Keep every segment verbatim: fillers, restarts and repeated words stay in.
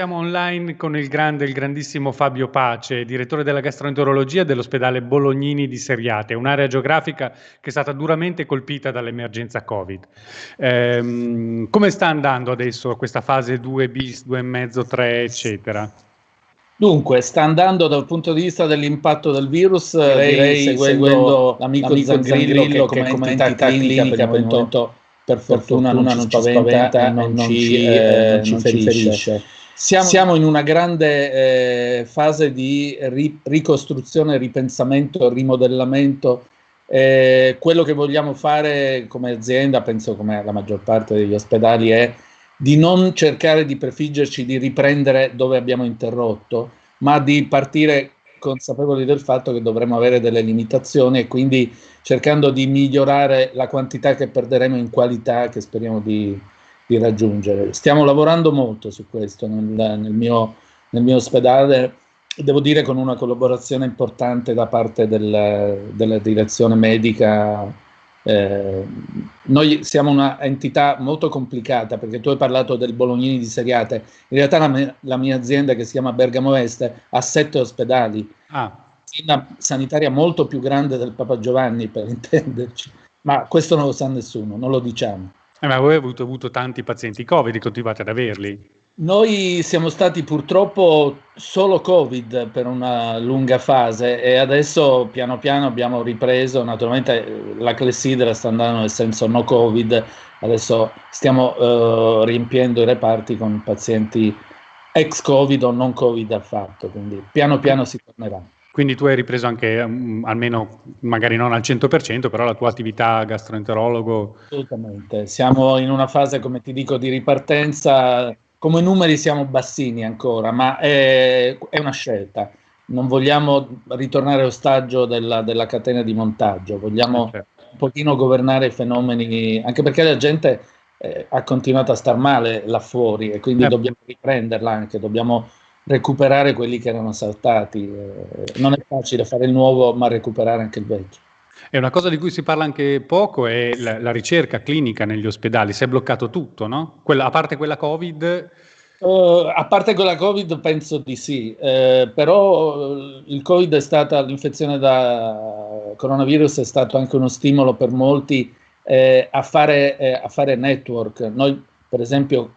Siamo online con il grande, il grandissimo Fabio Pace, direttore della gastroenterologia dell'ospedale Bolognini di Seriate, un'area geografica che è stata duramente colpita dall'emergenza Covid. Ehm, come sta andando adesso questa fase due bis, due virgola cinque, tre, eccetera? Dunque, sta andando dal punto di vista dell'impatto del virus, direi, direi seguendo, seguendo l'amico San Grillo, che, che come, come entità, entità clinica, clinica per, momento, per fortuna non, non ci spaventa e non, non ci, eh, non ci non ferisce. ferisce. Siamo, Siamo in una grande eh, fase di ri, ricostruzione, ripensamento, rimodellamento. Eh, quello che vogliamo fare come azienda, penso come la maggior parte degli ospedali, è di non cercare di prefiggerci, di riprendere dove abbiamo interrotto, ma di partire consapevoli del fatto che dovremo avere delle limitazioni e quindi cercando di migliorare la quantità che perderemo in qualità che speriamo di... di raggiungere. Stiamo lavorando molto su questo nel, nel, mio, nel mio ospedale, devo dire con una collaborazione importante da parte del, della direzione medica. Eh, noi siamo una entità molto complicata, perché tu hai parlato del Bolognini di Seriate, in realtà la mia, la mia azienda, che si chiama Bergamo Est, ha sette ospedali, ah. Una sanitaria molto più grande del Papa Giovanni, per intenderci, ma questo non lo sa nessuno, non lo diciamo. Eh, ma voi avete avuto tanti pazienti Covid, continuate ad averli? Noi siamo stati purtroppo solo Covid per una lunga fase e adesso piano piano abbiamo ripreso, naturalmente la clessidra sta andando nel senso no Covid, adesso stiamo eh, riempiendo i reparti con pazienti ex Covid o non Covid affatto, quindi piano piano si tornerà. Quindi tu hai ripreso anche, um, almeno magari non al cento per cento, però la tua attività gastroenterologo? Assolutamente, siamo in una fase, come ti dico, di ripartenza, come numeri siamo bassini ancora, ma è, è una scelta, non vogliamo ritornare ostaggio della, della catena di montaggio, vogliamo certo. un pochino governare i fenomeni, anche perché la gente eh, ha continuato a star male là fuori e quindi certo. dobbiamo riprenderla anche, dobbiamo... recuperare quelli che erano saltati, non è facile fare il nuovo ma recuperare anche il vecchio. E una cosa di cui si parla anche poco è la, la ricerca clinica negli ospedali, si è bloccato tutto, no? Quella, a parte quella Covid? Uh, a parte quella Covid penso di sì, eh, però il Covid è stata, l'infezione da coronavirus è stato anche uno stimolo per molti eh, a, fare, eh, a fare network. Noi per esempio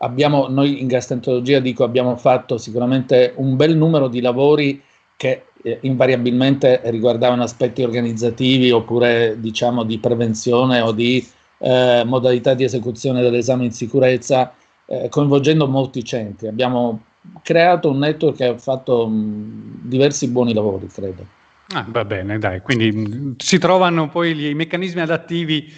Abbiamo, noi in gastroenterologia dico abbiamo fatto sicuramente un bel numero di lavori che eh, invariabilmente riguardavano aspetti organizzativi oppure diciamo di prevenzione o di eh, modalità di esecuzione dell'esame in sicurezza eh, coinvolgendo molti centri. Abbiamo creato un network che ha fatto mh, diversi buoni lavori, credo. Ah, va bene, dai, quindi mh, si trovano poi gli, i meccanismi adattivi,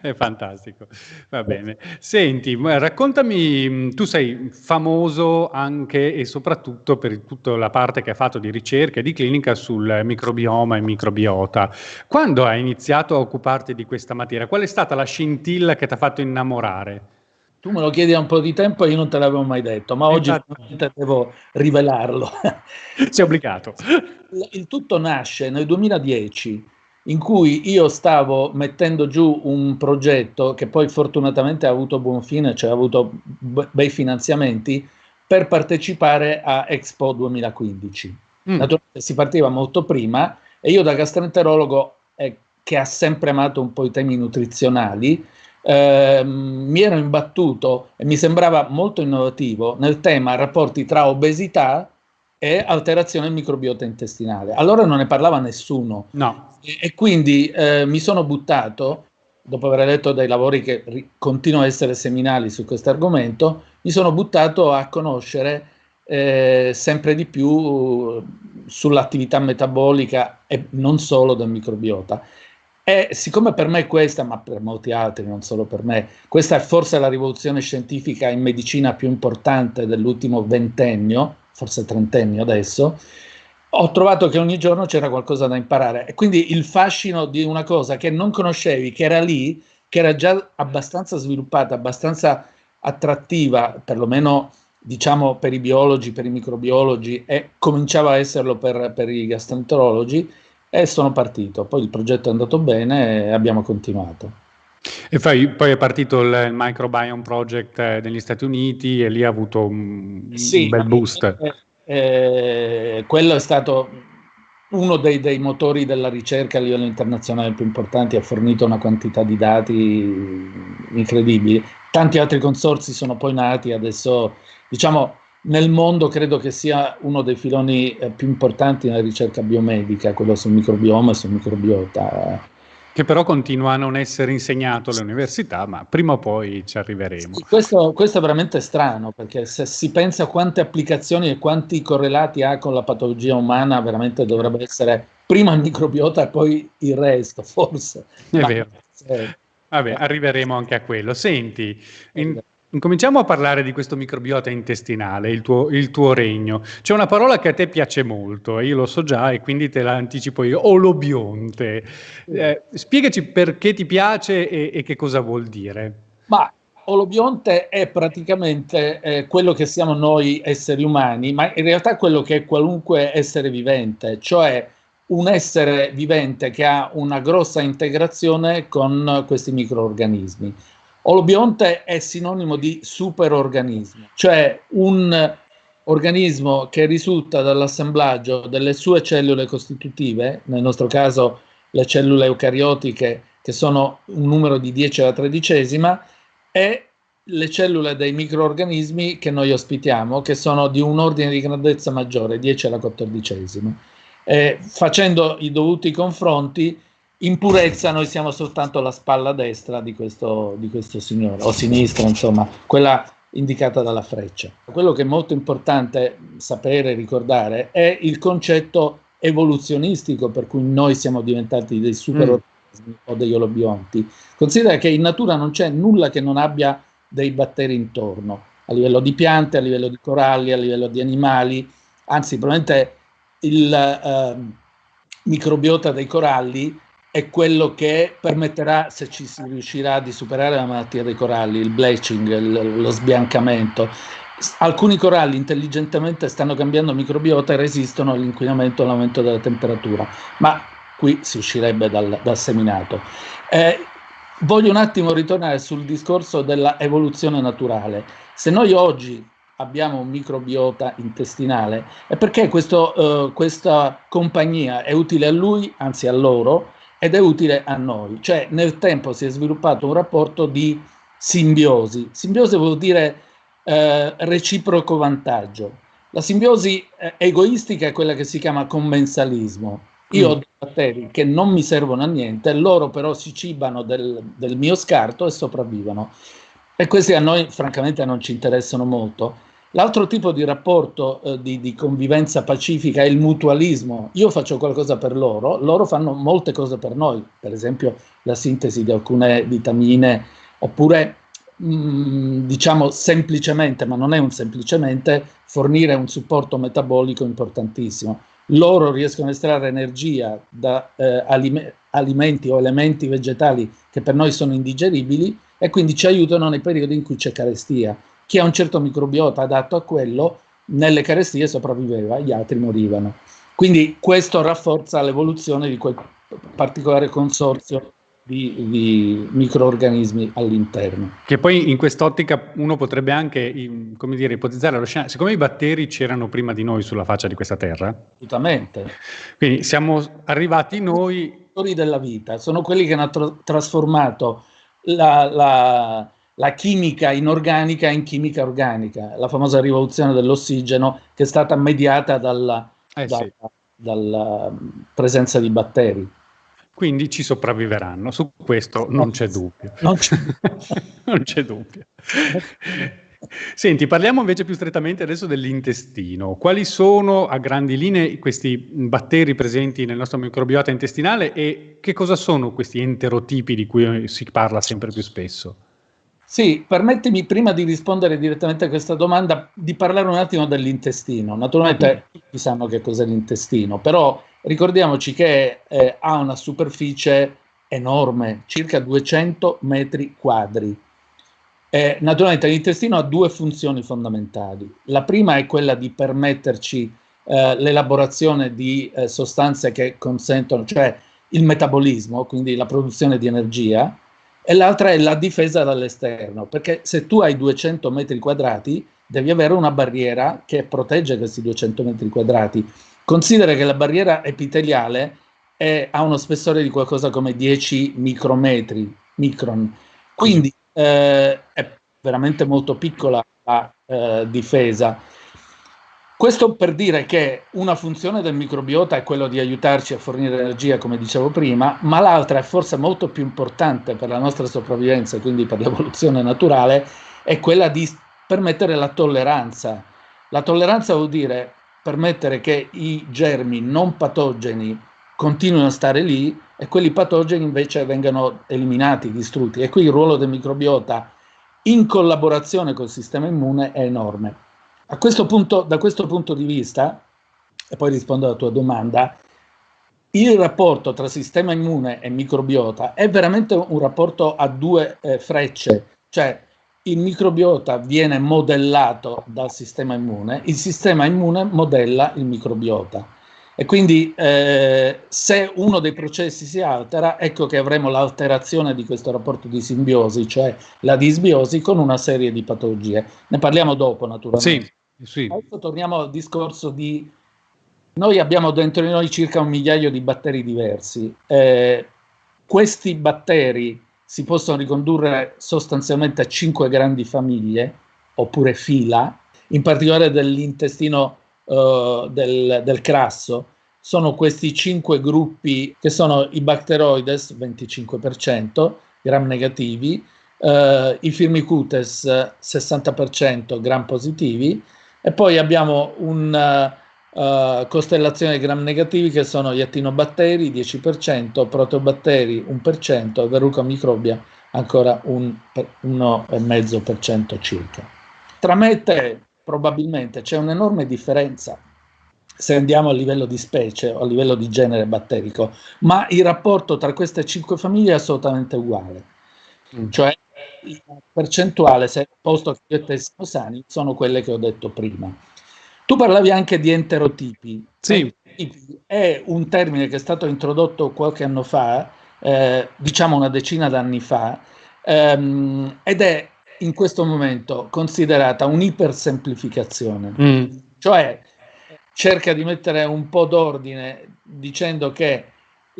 è fantastico, va bene. Senti, raccontami, mh, tu sei famoso anche e soprattutto per tutta la parte che hai fatto di ricerca e di clinica sul microbioma e microbiota. Quando hai iniziato a occuparti di questa materia? Qual è stata la scintilla che ti ha fatto innamorare? Tu me lo chiedi da un po' di tempo e io non te l'avevo mai detto, ma oggi finalmente devo rivelarlo. Sei obbligato. Il tutto nasce nel duemiladieci, in cui io stavo mettendo giù un progetto che poi fortunatamente ha avuto buon fine, cioè ha avuto bei finanziamenti, per partecipare a Expo duemilaquindici. Mm. Naturalmente si partiva molto prima e io da gastroenterologo, eh, che ha sempre amato un po' i temi nutrizionali, Eh, mi ero imbattuto e mi sembrava molto innovativo nel tema rapporti tra obesità e alterazione del microbiota intestinale. Allora non ne parlava nessuno, no. e, e quindi eh, mi sono buttato, dopo aver letto dei lavori che continuano ad essere seminali su questo argomento, mi sono buttato a conoscere eh, sempre di più sull'attività metabolica e non solo del microbiota. E siccome per me questa, ma per molti altri, non solo per me, questa è forse la rivoluzione scientifica in medicina più importante dell'ultimo ventennio, forse trentennio adesso, ho trovato che ogni giorno c'era qualcosa da imparare. E quindi il fascino di una cosa che non conoscevi, che era lì, che era già abbastanza sviluppata, abbastanza attrattiva, perlomeno diciamo per i biologi, per i microbiologi, e cominciava a esserlo per, per i gastroenterologi, e sono partito, poi il progetto è andato bene e abbiamo continuato. E poi, poi è partito il, il Microbiome Project negli Stati Uniti e lì ha avuto un, sì, un bel boost. Eh, eh, quello è stato uno dei, dei motori della ricerca a livello internazionale più importanti, ha fornito una quantità di dati incredibili. Tanti altri consorzi sono poi nati, adesso diciamo nel mondo credo che sia uno dei filoni più importanti nella ricerca biomedica, quello sul microbioma e sul microbiota. Che però continua a non essere insegnato alle università, ma prima o poi ci arriveremo. Sì, questo, questo è veramente strano, perché se si pensa a quante applicazioni e quanti correlati ha con la patologia umana, veramente dovrebbe essere prima il microbiota e poi il resto, forse. È ma, vero. Se... Vabbè, arriveremo anche a quello. Senti, in... Cominciamo a parlare di questo microbiota intestinale, il tuo, il tuo regno. C'è una parola che a te piace molto, io lo so già e quindi te la anticipo io, olobionte. Eh, spiegaci perché ti piace e, e che cosa vuol dire. Ma olobionte è praticamente eh, quello che siamo noi esseri umani, ma in realtà quello che è qualunque essere vivente, cioè un essere vivente che ha una grossa integrazione con questi microorganismi. Olobionte è sinonimo di superorganismo, cioè un organismo che risulta dall'assemblaggio delle sue cellule costitutive, nel nostro caso le cellule eucariotiche che sono un numero di dieci alla tredicesima, e le cellule dei microorganismi che noi ospitiamo, che sono di un ordine di grandezza maggiore, dieci alla quattordicesima. E facendo i dovuti confronti, in purezza noi siamo soltanto la spalla destra di questo, di questo signore, o sinistra, insomma, quella indicata dalla freccia. Quello che è molto importante sapere e ricordare è il concetto evoluzionistico per cui noi siamo diventati dei superorganismi mm. o degli olobionti. Considera che in natura non c'è nulla che non abbia dei batteri intorno, a livello di piante, a livello di coralli, a livello di animali, anzi probabilmente il eh, microbiota dei coralli è quello che permetterà, se ci si riuscirà, di superare la malattia dei coralli, il bleaching, il, lo sbiancamento. Alcuni coralli intelligentemente stanno cambiando microbiota e resistono all'inquinamento e all'aumento della temperatura, ma qui si uscirebbe dal, dal seminato. Eh, voglio un attimo ritornare sul discorso della evoluzione naturale. Se noi oggi abbiamo un microbiota intestinale, è perché questo, eh, questa compagnia è utile a lui, anzi a loro, ed è utile a noi, cioè nel tempo si è sviluppato un rapporto di simbiosi. Simbiosi vuol dire eh, reciproco vantaggio. La simbiosi eh, egoistica è quella che si chiama commensalismo. Io mm. ho dei batteri che non mi servono a niente, loro però si cibano del, del mio scarto e sopravvivono. E questi a noi francamente non ci interessano molto. L'altro tipo di rapporto eh, di, di convivenza pacifica è il mutualismo. Io faccio qualcosa per loro, loro fanno molte cose per noi, per esempio la sintesi di alcune vitamine, oppure mh, diciamo semplicemente, ma non è un semplicemente, fornire un supporto metabolico importantissimo. Loro riescono a estrarre energia da eh, alime- alimenti o elementi vegetali che per noi sono indigeribili e quindi ci aiutano nei periodi in cui c'è carestia. Chi ha un certo microbiota adatto a quello, nelle carestie sopravviveva, gli altri morivano. Quindi questo rafforza l'evoluzione di quel particolare consorzio di, di microorganismi all'interno. Che poi in quest'ottica uno potrebbe anche, come dire, ipotizzare lo scenario, siccome i batteri c'erano prima di noi sulla faccia di questa terra. Assolutamente. Quindi siamo arrivati noi... I fattori della vita, sono quelli che hanno tra- trasformato la... la la chimica inorganica in chimica organica, la famosa rivoluzione dell'ossigeno che è stata mediata dalla, eh da, sì. dalla presenza di batteri. Quindi ci sopravviveranno, su questo non c'è dubbio. Non c'è, non c'è dubbio. Senti, parliamo invece più strettamente adesso dell'intestino. Quali sono a grandi linee questi batteri presenti nel nostro microbiota intestinale e che cosa sono questi enterotipi di cui si parla sempre più spesso? Sì, permettimi prima di rispondere direttamente a questa domanda di parlare un attimo dell'intestino. Naturalmente tutti sanno che cos'è l'intestino, però ricordiamoci che eh, ha una superficie enorme, circa duecento metri quadri. Eh, naturalmente l'intestino ha due funzioni fondamentali. La prima è quella di permetterci eh, l'elaborazione di eh, sostanze che consentono, cioè il metabolismo, quindi la produzione di energia, e l'altra è la difesa dall'esterno, perché se tu hai duecento metri quadrati devi avere una barriera che protegge questi duecento metri quadrati. Considera che la barriera epiteliale è, ha uno spessore di qualcosa come dieci micrometri, micron, quindi eh, è veramente molto piccola la eh, difesa. Questo per dire che una funzione del microbiota è quello di aiutarci a fornire energia, come dicevo prima, ma l'altra è forse molto più importante per la nostra sopravvivenza e quindi per l'evoluzione naturale, è quella di permettere la tolleranza. La tolleranza vuol dire permettere che i germi non patogeni continuino a stare lì e quelli patogeni invece vengano eliminati, distrutti. E qui il ruolo del microbiota in collaborazione col sistema immune è enorme. A questo punto, da questo punto di vista, e poi rispondo alla tua domanda, il rapporto tra sistema immune e microbiota è veramente un rapporto a due eh, frecce, cioè il microbiota viene modellato dal sistema immune, il sistema immune modella il microbiota e quindi eh, se uno dei processi si altera, ecco che avremo l'alterazione di questo rapporto di simbiosi, cioè la disbiosi con una serie di patologie. Ne parliamo dopo naturalmente. Sì. Sì. Adesso torniamo al discorso di noi abbiamo dentro di noi circa un migliaio di batteri diversi. Eh, questi batteri si possono ricondurre sostanzialmente a cinque grandi famiglie oppure fila, in particolare dell'intestino eh, del, del crasso. Sono questi cinque gruppi che sono i Bacteroides, venticinque per cento, gram negativi, eh, i Firmicutes, sessanta per cento, gram positivi. E poi abbiamo una uh, costellazione gram negativi che sono gli attinobatteri dieci per cento, proteobatteri uno per cento e verrucamicrobia ancora uno virgola cinque per cento circa. Tra me e te probabilmente c'è un'enorme differenza se andiamo a livello di specie o a livello di genere batterico, ma il rapporto tra queste cinque famiglie è assolutamente uguale. Mm. Cioè, la percentuale, se posto che io e te siamo sani, sono quelle che ho detto prima. Tu parlavi anche di enterotipi. Sì. Enterotipi è un termine che è stato introdotto qualche anno fa, eh, diciamo una decina d'anni fa, ehm, ed è in questo momento considerata un'ipersemplificazione. Mm. Cioè cerca di mettere un po' d'ordine dicendo che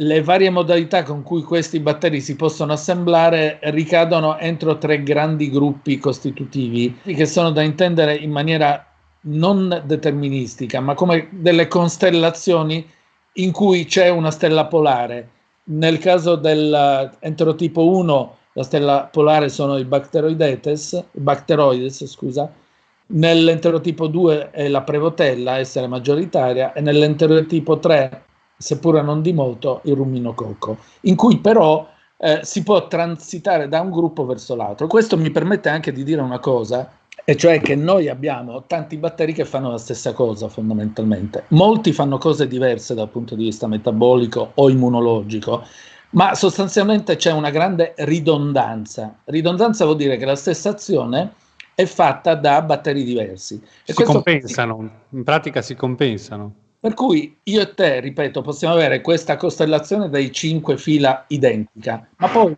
le varie modalità con cui questi batteri si possono assemblare ricadono entro tre grandi gruppi costitutivi che sono da intendere in maniera non deterministica, ma come delle costellazioni in cui c'è una stella polare. Nel caso dell'enterotipo uno, la stella polare sono i Bacteroidetes, Bacteroides, scusa. Nell'enterotipo due è la prevotella, a essere maggioritaria, e nell'enterotipo tre, seppure non di molto, il ruminococco, in cui però eh, si può transitare da un gruppo verso l'altro. Questo mi permette anche di dire una cosa, e cioè che noi abbiamo tanti batteri che fanno la stessa cosa fondamentalmente. Molti fanno cose diverse dal punto di vista metabolico o immunologico, ma sostanzialmente c'è una grande ridondanza. Ridondanza vuol dire che la stessa azione è fatta da batteri diversi. E si compensano, in pratica si compensano. Per cui io e te, ripeto, possiamo avere questa costellazione dei cinque fila identica, ma poi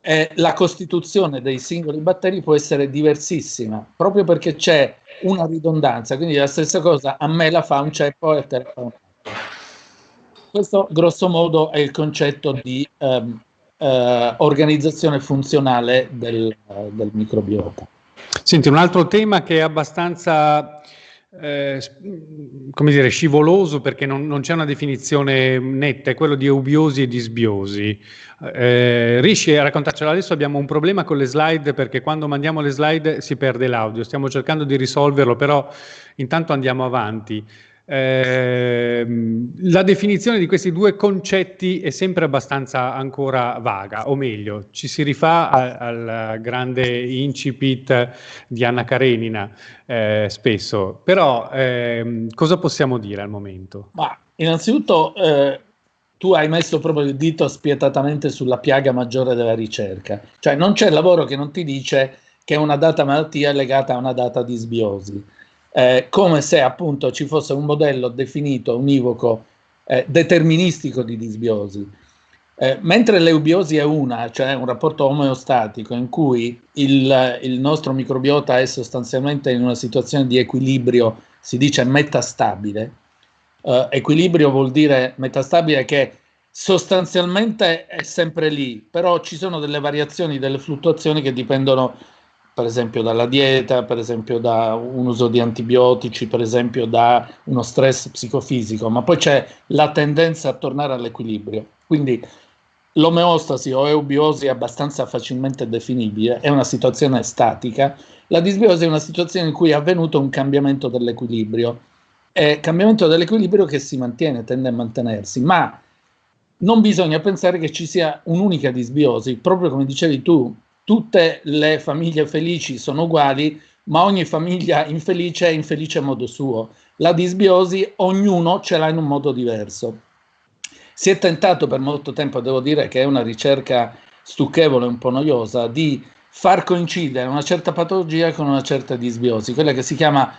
eh, la costituzione dei singoli batteri può essere diversissima, proprio perché c'è una ridondanza, quindi la stessa cosa a me la fa un ceppo e a te la fa un altro. Questo grosso modo è il concetto di ehm, eh, organizzazione funzionale del, eh, del microbiota. Senti, un altro tema che è abbastanza... Eh, come dire, scivoloso perché non, non c'è una definizione netta, è quello di eubiosi e disbiosi. Eh, riesci a raccontarcelo adesso? Abbiamo un problema con le slide perché quando mandiamo le slide si perde l'audio, stiamo cercando di risolverlo, però intanto andiamo avanti. Eh, la definizione di questi due concetti è sempre abbastanza ancora vaga, o meglio, ci si rifà al, al grande incipit di Anna Karenina eh, spesso, però eh, cosa possiamo dire al momento? Ma innanzitutto eh, tu hai messo proprio il dito spietatamente sulla piaga maggiore della ricerca, cioè non c'è lavoro che non ti dice che una data malattia è legata a una data disbiosi. Eh, come se appunto ci fosse un modello definito, univoco, eh, deterministico di disbiosi. Eh, mentre l'eubiosi è una, cioè un rapporto omeostatico in cui il, il nostro microbiota è sostanzialmente in una situazione di equilibrio, si dice metastabile, eh, equilibrio vuol dire metastabile che sostanzialmente è sempre lì, però ci sono delle variazioni, delle fluttuazioni che dipendono per esempio dalla dieta, per esempio da un uso di antibiotici, per esempio da uno stress psicofisico, ma poi c'è la tendenza a tornare all'equilibrio. Quindi l'omeostasi o eubiosi è abbastanza facilmente definibile, è una situazione statica. La disbiosi è una situazione in cui è avvenuto un cambiamento dell'equilibrio, è cambiamento dell'equilibrio che si mantiene, tende a mantenersi, ma non bisogna pensare che ci sia un'unica disbiosi, proprio come dicevi tu. Tutte le famiglie felici sono uguali, ma ogni famiglia infelice è infelice a modo suo. La disbiosi ognuno ce l'ha in un modo diverso. Si è tentato per molto tempo, devo dire che è una ricerca stucchevole e un po' noiosa, di far coincidere una certa patologia con una certa disbiosi, quella che si chiama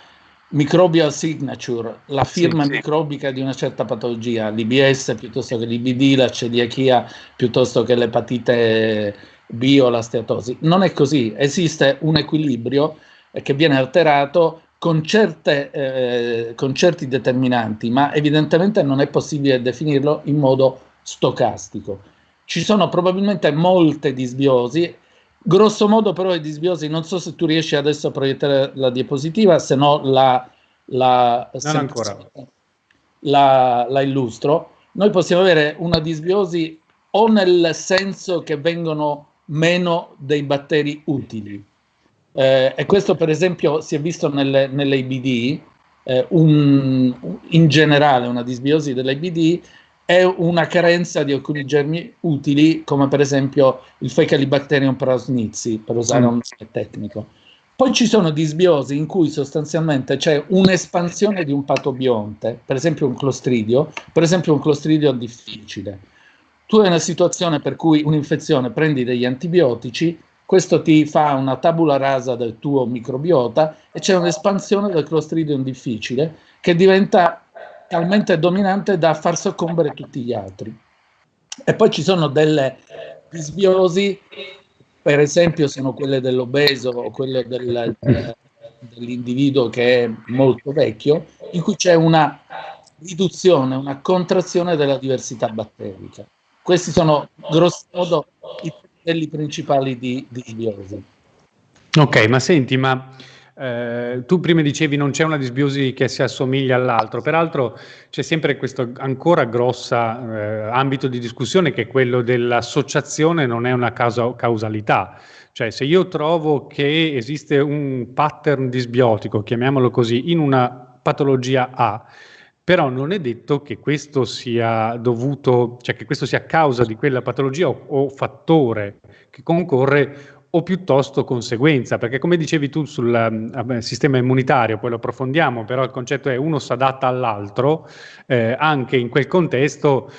microbial signature, la firma sì, sì. microbica di una certa patologia, l'I B S piuttosto che l'I B D, la celiachia piuttosto che l'epatite B o la steatosi. Non è così, esiste un equilibrio che viene alterato con, certe, eh, con certi determinanti, ma evidentemente non è possibile definirlo in modo stocastico. Ci sono probabilmente molte disbiosi, grosso modo però le disbiosi, non so se tu riesci adesso a proiettare la diapositiva, se no la, la, se, la, la illustro. Noi possiamo avere una disbiosi o nel senso che vengono meno dei batteri utili. Eh, e questo per esempio si è visto nelle, nelle I B D, eh, un, in generale una disbiosi delle I B D è una carenza di alcuni germi utili, come per esempio il Fecalibacterium parasnitzii, per usare un nome tecnico. Poi ci sono disbiosi in cui sostanzialmente c'è un'espansione di un patobionte, per esempio un clostridio, per esempio un clostridio difficile. Tu hai una situazione per cui un'infezione, prendi degli antibiotici, questo ti fa una tabula rasa del tuo microbiota e c'è un'espansione del Clostridium difficile che diventa talmente dominante da far soccombere tutti gli altri. E poi ci sono delle disbiosi, per esempio sono quelle dell'obeso o quelle del, dell'individuo che è molto vecchio, in cui c'è una riduzione, una contrazione della diversità batterica. Questi sono grosso modo i livelli principali di disbiosi. Ok, ma senti, ma eh, tu prima dicevi non c'è una disbiosi che si assomiglia all'altro, peraltro c'è sempre questo ancora grosso eh, ambito di discussione che è quello dell'associazione, non è una causa, causalità. Cioè se io trovo che esiste un pattern disbiotico, chiamiamolo così, in una patologia A, però non è detto che questo sia dovuto, cioè che questo sia causa di quella patologia o, o fattore che concorre o piuttosto conseguenza, perché come dicevi tu sul eh, sistema immunitario, poi lo approfondiamo, però il concetto è uno si adatta all'altro, eh, anche in quel contesto.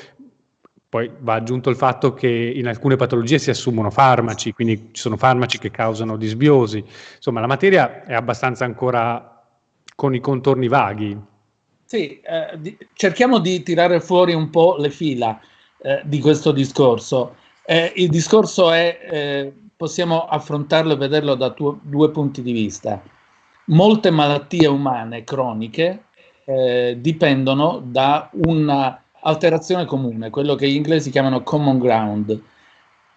Poi va aggiunto il fatto che in alcune patologie si assumono farmaci, quindi ci sono farmaci che causano disbiosi, insomma la materia è abbastanza ancora con i contorni vaghi. Sì, eh, di, cerchiamo di tirare fuori un po' le fila eh, di questo discorso. Eh, il discorso è, eh, possiamo affrontarlo e vederlo da tuo, due punti di vista. Molte malattie umane croniche eh, dipendono da un'alterazione comune, quello che gli inglesi chiamano common ground.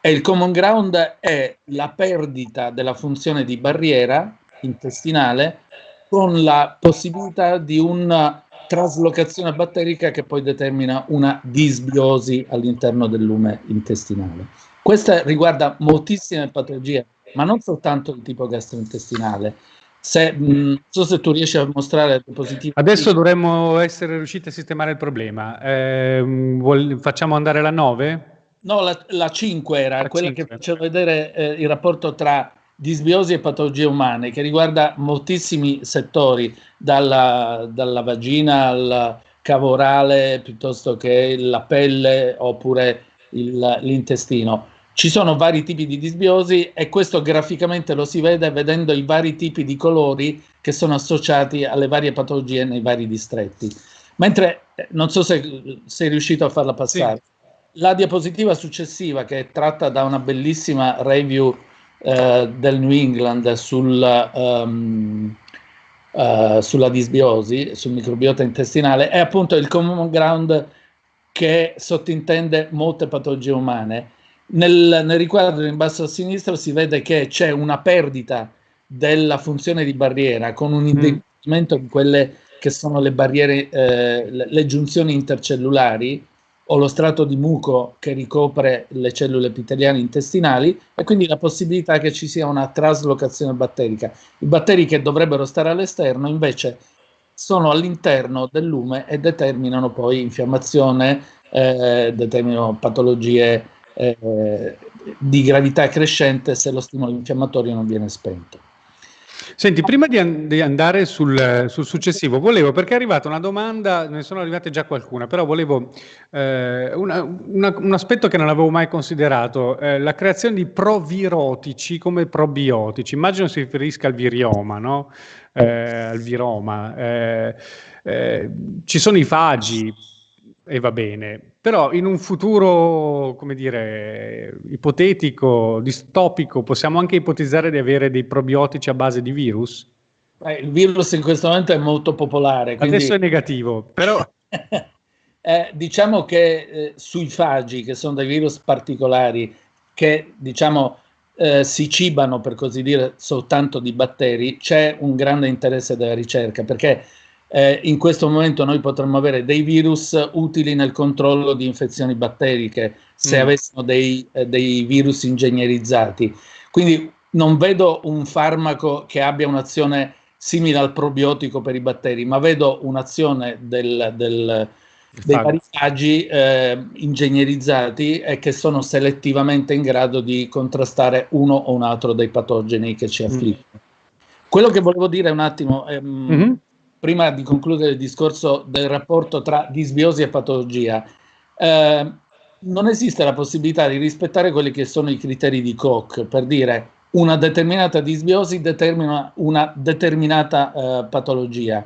E il common ground è la perdita della funzione di barriera intestinale con la possibilità di un traslocazione batterica che poi determina una disbiosi all'interno del lume intestinale. Questa riguarda moltissime patologie, ma non soltanto il tipo gastrointestinale. Se, mh, so se tu riesci a mostrare positivo. Adesso dovremmo essere riusciti a sistemare il problema. Eh, vuol, facciamo andare la nove? No, la, la cinque era la quella cinque. Che faceva vedere eh, il rapporto tra disbiosi e patologie umane, che riguarda moltissimi settori, dalla, dalla vagina al cavo orale, piuttosto che la pelle oppure l'intestino. Ci sono vari tipi di disbiosi e questo graficamente lo si vede vedendo i vari tipi di colori che sono associati alle varie patologie nei vari distretti. Mentre, non so se sei riuscito a farla passare, sì. La diapositiva successiva, che è tratta da una bellissima review eh, del New England sul, um, uh, sulla disbiosi, sul microbiota intestinale, è appunto il common ground che sottintende molte patologie umane. Nel, nel riquadro in basso a sinistra si vede che c'è una perdita della funzione di barriera con un indebolimento mm. di quelle che sono le barriere, eh, le, le giunzioni intercellulari o lo strato di muco che ricopre le cellule epiteliali intestinali, e quindi la possibilità che ci sia una traslocazione batterica. I batteri che dovrebbero stare all'esterno invece sono all'interno del lume e determinano poi infiammazione, eh, determinano patologie eh, di gravità crescente se lo stimolo infiammatorio non viene spento. Senti, prima di, an di andare sul, sul successivo, volevo, perché è arrivata una domanda, ne sono arrivate già qualcuna, però volevo eh, una, una, un aspetto che non avevo mai considerato, eh, la creazione di provirotici come probiotici. Immagino si riferisca al virioma, no? Eh, al viroma. Eh, eh, ci sono i fagi, e va bene, però in un futuro, come dire, ipotetico, distopico, possiamo anche ipotizzare di avere dei probiotici a base di virus? Beh, il virus in questo momento è molto popolare. Quindi... Adesso è negativo, però... eh, diciamo che eh, sui fagi, che sono dei virus particolari, che diciamo eh, si cibano, per così dire, soltanto di batteri, c'è un grande interesse della ricerca, perché... Eh, in questo momento noi potremmo avere dei virus utili nel controllo di infezioni batteriche se mm. avessimo dei, eh, dei virus ingegnerizzati. Quindi non vedo un farmaco che abbia un'azione simile al probiotico per i batteri, ma vedo un'azione del, del, dei vari fagi eh, ingegnerizzati e che sono selettivamente in grado di contrastare uno o un altro dei patogeni che ci affliggono. Mm. Quello che volevo dire un attimo... Ehm, mm-hmm. prima di concludere il discorso del rapporto tra disbiosi e patologia, eh, non esiste la possibilità di rispettare quelli che sono i criteri di Koch, per dire una determinata disbiosi determina una determinata eh, patologia.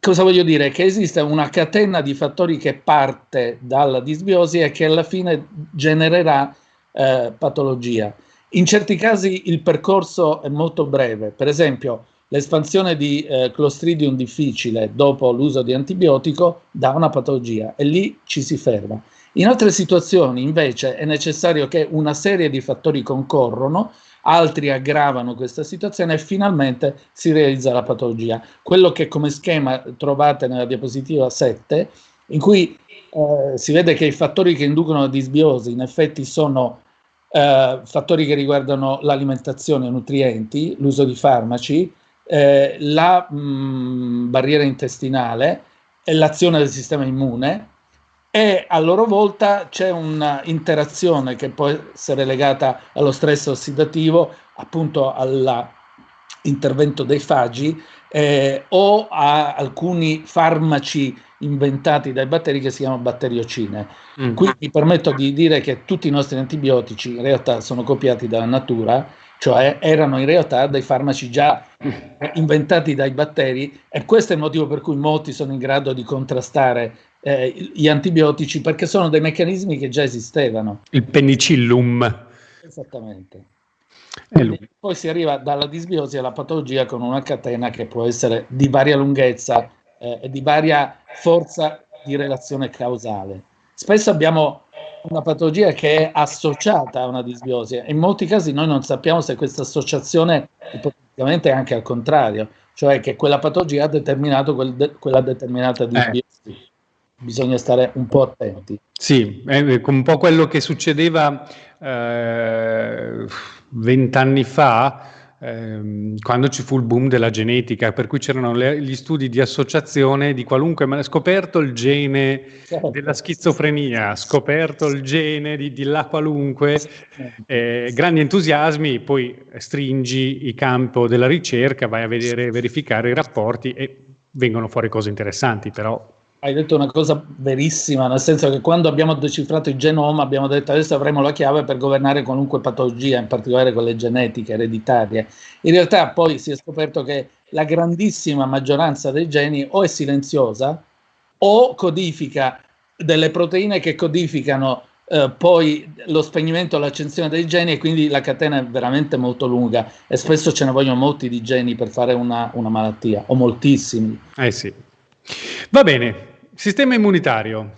Cosa voglio dire? Che esiste una catena di fattori che parte dalla disbiosi e che alla fine genererà eh, patologia. In certi casi il percorso è molto breve, per esempio... L'espansione di eh, Clostridium difficile dopo l'uso di antibiotico dà una patologia e lì ci si ferma. In altre situazioni invece è necessario che una serie di fattori concorrono, altri aggravano questa situazione e finalmente si realizza la patologia. Quello che come schema trovate nella diapositiva sette, in cui eh, si vede che i fattori che inducono la disbiosi in effetti sono eh, fattori che riguardano l'alimentazione, nutrienti, l'uso di farmaci, Eh, la mh, barriera intestinale e l'azione del sistema immune, e a loro volta c'è un'interazione che può essere legata allo stress ossidativo, appunto all'intervento dei fagi eh, o a alcuni farmaci inventati dai batteri che si chiamano batteriocine. Mm. Quindi mi permetto di dire che tutti i nostri antibiotici in realtà sono copiati dalla natura, cioè erano in realtà dei farmaci già inventati dai batteri, e questo è il motivo per cui molti sono in grado di contrastare eh, gli antibiotici, perché sono dei meccanismi che già esistevano. Il penicillum. Esattamente. E poi si arriva dalla disbiosi alla patologia con una catena che può essere di varia lunghezza eh, e di varia forza di relazione causale. Spesso abbiamo... una patologia che è associata a una disbiosi, in molti casi noi non sappiamo se questa associazione ipoteticamente è anche al contrario, cioè che quella patologia ha determinato quel de quella determinata disbiosi. Eh. Bisogna stare un po' attenti. Sì, è un po' quello che succedeva vent'anni eh, fa, quando ci fu il boom della genetica, per cui c'erano gli studi di associazione di qualunque, ma scoperto il gene della schizofrenia, scoperto il gene di, di là qualunque, eh, grandi entusiasmi, poi stringi il campo della ricerca, vai a vedere, verificare i rapporti e vengono fuori cose interessanti. Però hai detto una cosa verissima, nel senso che quando abbiamo decifrato il genoma abbiamo detto adesso avremo la chiave per governare qualunque patologia, in particolare quelle genetiche, ereditarie. In realtà poi si è scoperto che la grandissima maggioranza dei geni o è silenziosa o codifica delle proteine che codificano eh, poi lo spegnimento e l'accensione dei geni, e quindi la catena è veramente molto lunga e spesso ce ne vogliono molti di geni per fare una, una malattia, o moltissimi. Eh sì. Va bene, sistema immunitario,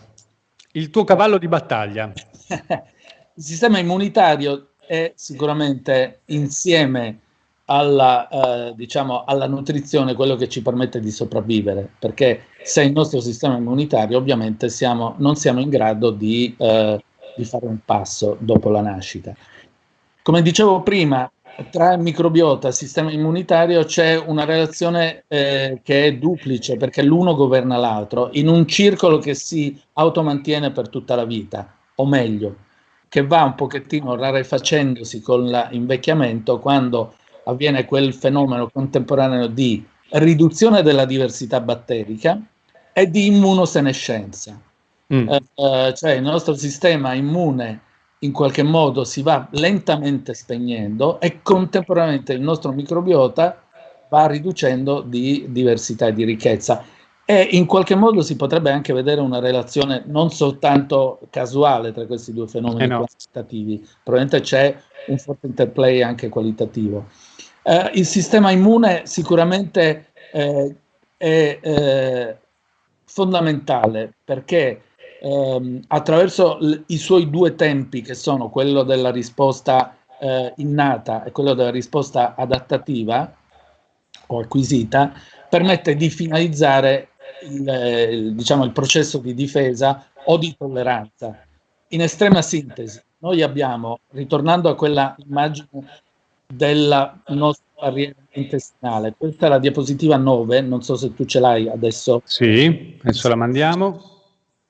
il tuo cavallo di battaglia. Il sistema immunitario è sicuramente, insieme alla, eh, diciamo, alla nutrizione, quello che ci permette di sopravvivere, perché se il nostro sistema immunitario, ovviamente siamo, non siamo in grado di, eh, di fare un passo dopo la nascita. Come dicevo prima, tra microbiota e sistema immunitario c'è una relazione eh, che è duplice, perché l'uno governa l'altro, in un circolo che si automantiene per tutta la vita, o meglio, che va un pochettino rarefacendosi con l'invecchiamento, quando avviene quel fenomeno contemporaneo di riduzione della diversità batterica e di immunosenescenza. Mm. Eh, eh, cioè il nostro sistema immune in qualche modo si va lentamente spegnendo e contemporaneamente il nostro microbiota va riducendo di diversità e di ricchezza. E in qualche modo si potrebbe anche vedere una relazione non soltanto casuale tra questi due fenomeni eh no. quantitativi, probabilmente c'è un forte interplay anche qualitativo. Eh, il sistema immune sicuramente eh, è eh, fondamentale, perché Ehm, attraverso i suoi due tempi, che sono quello della risposta eh, innata e quello della risposta adattativa o acquisita, permette di finalizzare il, il, diciamo, il processo di difesa o di tolleranza. In estrema sintesi, noi abbiamo, ritornando a quella immagine della nostra barriera intestinale, questa è la diapositiva nove, non so se tu ce l'hai adesso. Sì, adesso la mandiamo.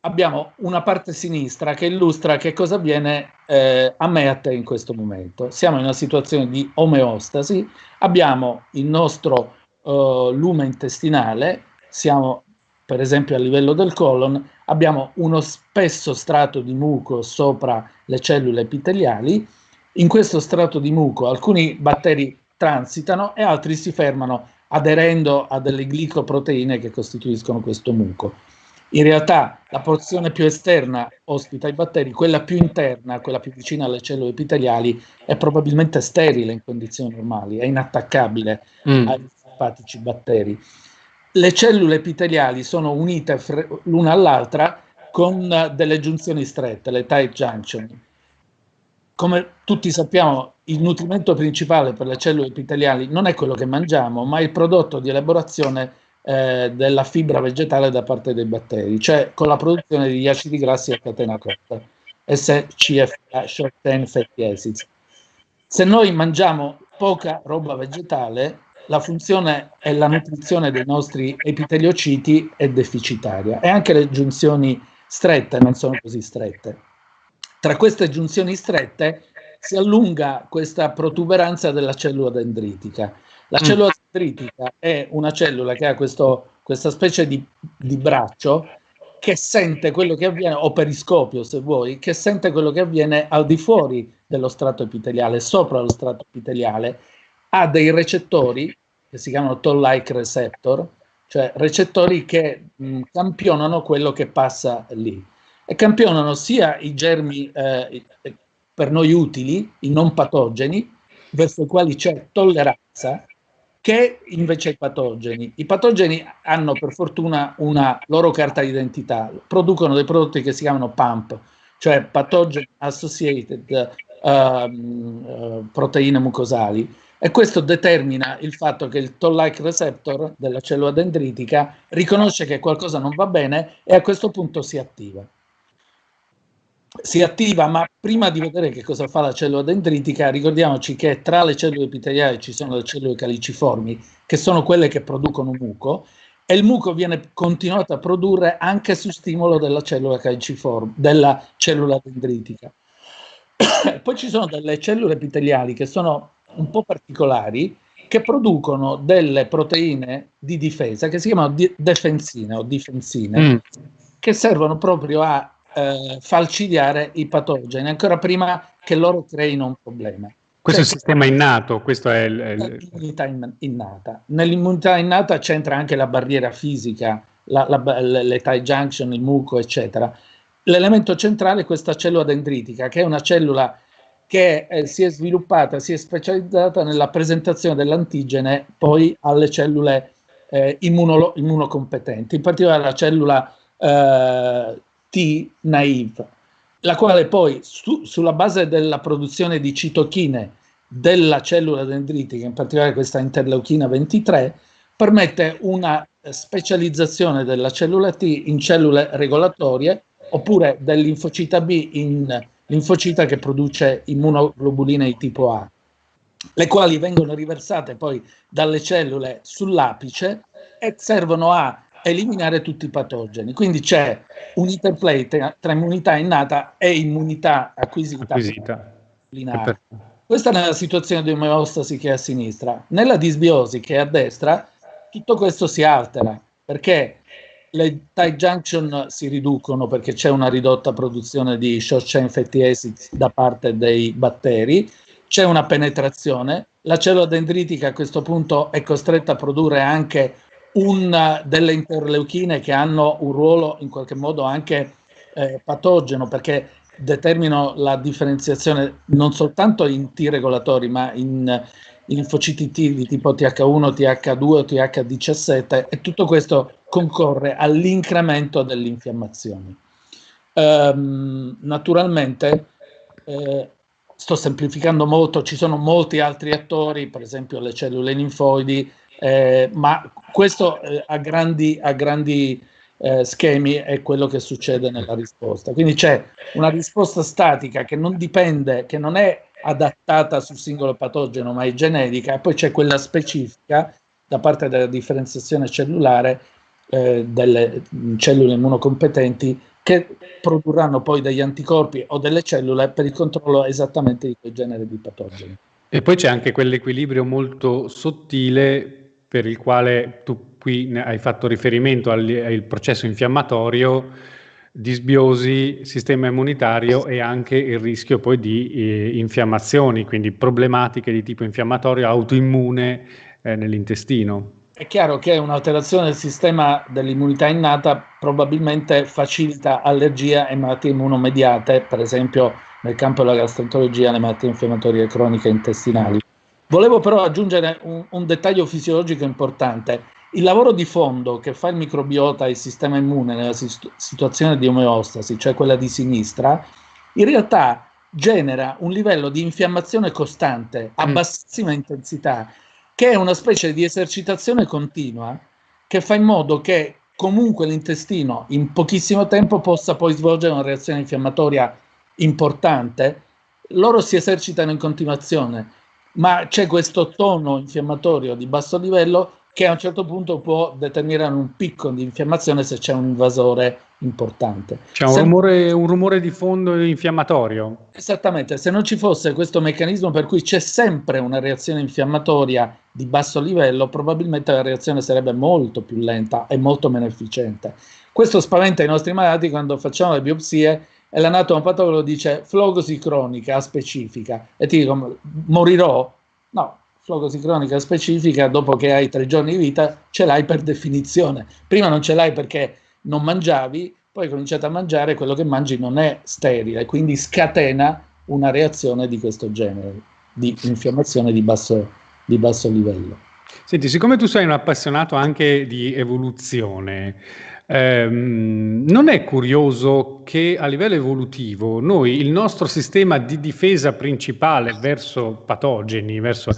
Abbiamo una parte sinistra che illustra che cosa avviene eh, a me e a te in questo momento. Siamo in una situazione di omeostasi, abbiamo il nostro eh, lume intestinale, siamo per esempio a livello del colon, abbiamo uno spesso strato di muco sopra le cellule epiteliali. In questo strato di muco alcuni batteri transitano e altri si fermano aderendo a delle glicoproteine che costituiscono questo muco. In realtà la porzione più esterna ospita i batteri, quella più interna, quella più vicina alle cellule epiteliali, è probabilmente sterile in condizioni normali, è inattaccabile mm. ai simpatici batteri. Le cellule epiteliali sono unite l'una all'altra con delle giunzioni strette, le tight junction. Come tutti sappiamo, il nutrimento principale per le cellule epiteliali non è quello che mangiamo, ma il prodotto di elaborazione Eh, della fibra vegetale da parte dei batteri, cioè con la produzione di acidi grassi a catena corta, S C F A, short chain fatty acids. Se noi mangiamo poca roba vegetale, la funzione e la nutrizione dei nostri epiteliociti è deficitaria, e anche le giunzioni strette non sono così strette. Tra queste giunzioni strette si allunga questa protuberanza della cellula dendritica. La cellula dendritica è una cellula che ha questo, questa specie di, di braccio che sente quello che avviene, o periscopio se vuoi, che sente quello che avviene al di fuori dello strato epiteliale, sopra lo strato epiteliale, ha dei recettori che si chiamano Toll-like receptor, cioè recettori che mh, campionano quello che passa lì, e campionano sia i germi eh, per noi utili, i non patogeni, verso i quali c'è tolleranza, che invece i patogeni. I patogeni hanno per fortuna una loro carta d'identità, producono dei prodotti che si chiamano P A M P, cioè pathogen associated uh, uh, proteine mucosali, e questo determina il fatto che il Toll-like receptor della cellula dendritica riconosce che qualcosa non va bene e a questo punto si attiva. Si attiva, ma prima di vedere che cosa fa la cellula dendritica, ricordiamoci che tra le cellule epiteliali ci sono le cellule caliciformi, che sono quelle che producono muco, e il muco viene continuato a produrre anche su stimolo della cellula caliciforme, della cellula dendritica. Poi ci sono delle cellule epiteliali che sono un po' particolari, che producono delle proteine di difesa che si chiamano di difensine o difensine, mm. che servono proprio a Eh, falcidiare i patogeni ancora prima che loro creino un problema. Questo cioè, è il sistema innato, questo è l'immunità il... innata. Nell'immunità innata c'entra anche la barriera fisica, la, la, le tight junction, il muco, eccetera. l'elemento centrale è questa cellula dendritica, che è una cellula che eh, si è sviluppata, si è specializzata nella presentazione dell'antigene poi alle cellule eh, immunolo- immunocompetenti, in particolare la cellula eh, T naive, la quale poi su, sulla base della produzione di citochine della cellula dendritica, in particolare questa interleuchina ventitré, permette una specializzazione della cellula T in cellule regolatorie, oppure del linfocita B in linfocita che produce immunoglobuline di tipo A, le quali vengono riversate poi dalle cellule sull'apice e servono a eliminare tutti i patogeni. Quindi c'è un interplay tra immunità innata e immunità acquisita. acquisita. Questa è nella situazione di omeostasi che è a sinistra. Nella disbiosi che è a destra tutto questo si altera, perché le tight junction si riducono perché c'è una ridotta produzione di short chain fatty acids da parte dei batteri, c'è una penetrazione, la cellula dendritica a questo punto è costretta a produrre anche un, delle interleuchine che hanno un ruolo in qualche modo anche eh, patogeno, perché determinano la differenziazione non soltanto in T-regolatori ma in linfociti T di tipo T H uno, T H due, T H diciassette, e tutto questo concorre all'incremento dell'infiammazione. Ehm, naturalmente, eh, sto semplificando molto, ci sono molti altri attori, per esempio le cellule linfoidi, eh, ma questo eh, a grandi, a grandi eh, schemi è quello che succede nella risposta. Quindi c'è una risposta statica che non dipende, che non è adattata sul singolo patogeno ma è generica, e poi c'è quella specifica da parte della differenziazione cellulare eh, delle cellule immunocompetenti, che produrranno poi degli anticorpi o delle cellule per il controllo esattamente di quel genere di patogeni. E poi c'è anche quell'equilibrio molto sottile per il quale tu qui hai fatto riferimento al, al processo infiammatorio, disbiosi, sistema immunitario e anche il rischio poi di eh, infiammazioni, quindi problematiche di tipo infiammatorio, autoimmune eh, nell'intestino. È chiaro che un'alterazione del sistema dell'immunità innata probabilmente facilita allergia e malattie immunomediate, per esempio nel campo della gastroenterologia le malattie infiammatorie croniche intestinali. Volevo però aggiungere un, un dettaglio fisiologico importante. Il lavoro di fondo che fa il microbiota e il sistema immune nella situazione di omeostasi, cioè quella di sinistra, in realtà genera un livello di infiammazione costante a bassissima intensità, che è una specie di esercitazione continua che fa in modo che comunque l'intestino in pochissimo tempo possa poi svolgere una reazione infiammatoria importante. Loro si esercitano in continuazione, ma c'è questo tono infiammatorio di basso livello che a un certo punto può determinare un picco di infiammazione se c'è un invasore importante. C'è un, se... rumore, un rumore di fondo infiammatorio. Esattamente, se non ci fosse questo meccanismo per cui c'è sempre una reazione infiammatoria di basso livello, probabilmente la reazione sarebbe molto più lenta e molto meno efficiente. Questo spaventa i nostri malati quando facciamo le biopsie e l'anatomopatologo dice flogosi cronica specifica e ti dico morirò? No. Flogosi cronica specifica, dopo che hai tre giorni di vita, ce l'hai per definizione. Prima non ce l'hai perché non mangiavi, poi cominciate a mangiare, quello che mangi non è sterile, quindi scatena una reazione di questo genere, di infiammazione di basso, di basso livello. Senti, siccome tu sei un appassionato anche di evoluzione, ehm, non è curioso che a livello evolutivo noi, il nostro sistema di difesa principale verso patogeni, verso...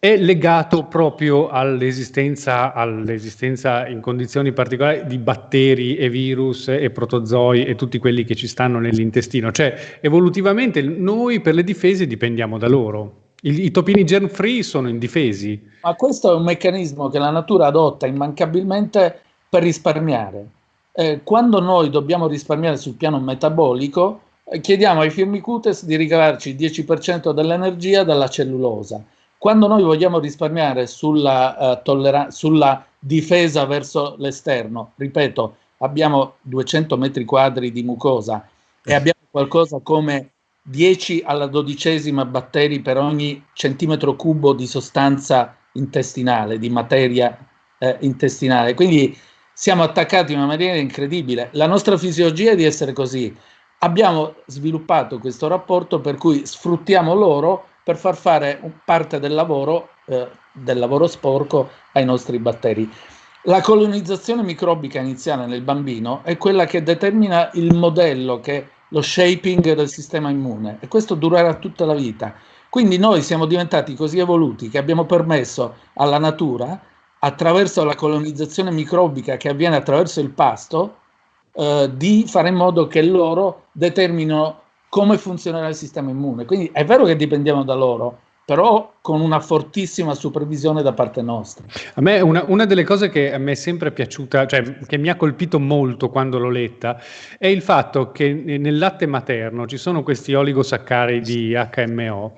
è legato proprio all'esistenza, all'esistenza in condizioni particolari di batteri e virus e protozoi e tutti quelli che ci stanno nell'intestino. Cioè, evolutivamente noi per le difese dipendiamo da loro. I, i topini germ free sono indifesi. Ma questo è un meccanismo che la natura adotta immancabilmente per risparmiare. Eh, quando noi dobbiamo risparmiare sul piano metabolico, eh, chiediamo ai Firmicutes di ricavarci il dieci per cento dell'energia dalla cellulosa. Quando noi vogliamo risparmiare sulla, eh, tollera- sulla difesa verso l'esterno, ripeto, abbiamo duecento metri quadri di mucosa e abbiamo qualcosa come dieci alla dodicesima batteri per ogni centimetro cubo di sostanza intestinale, di materia eh, intestinale. Quindi Siamo attaccati in una maniera incredibile. La nostra fisiologia è di essere così. Abbiamo sviluppato questo rapporto per cui sfruttiamo loro per far fare parte del lavoro, eh, del lavoro sporco ai nostri batteri. La colonizzazione microbica iniziale nel bambino è quella che determina il modello, che lo shaping del sistema immune, e questo durerà tutta la vita. Quindi noi siamo diventati così evoluti che abbiamo permesso alla natura, attraverso la colonizzazione microbica che avviene attraverso il pasto, eh, di fare in modo che loro determinino come funzionerà il sistema immune. Quindi è vero che dipendiamo da loro, però con una fortissima supervisione da parte nostra. A me una, una delle cose che a me è sempre piaciuta, cioè che mi ha colpito molto quando l'ho letta, è il fatto che nel latte materno ci sono questi oligosaccaridi acca emme o,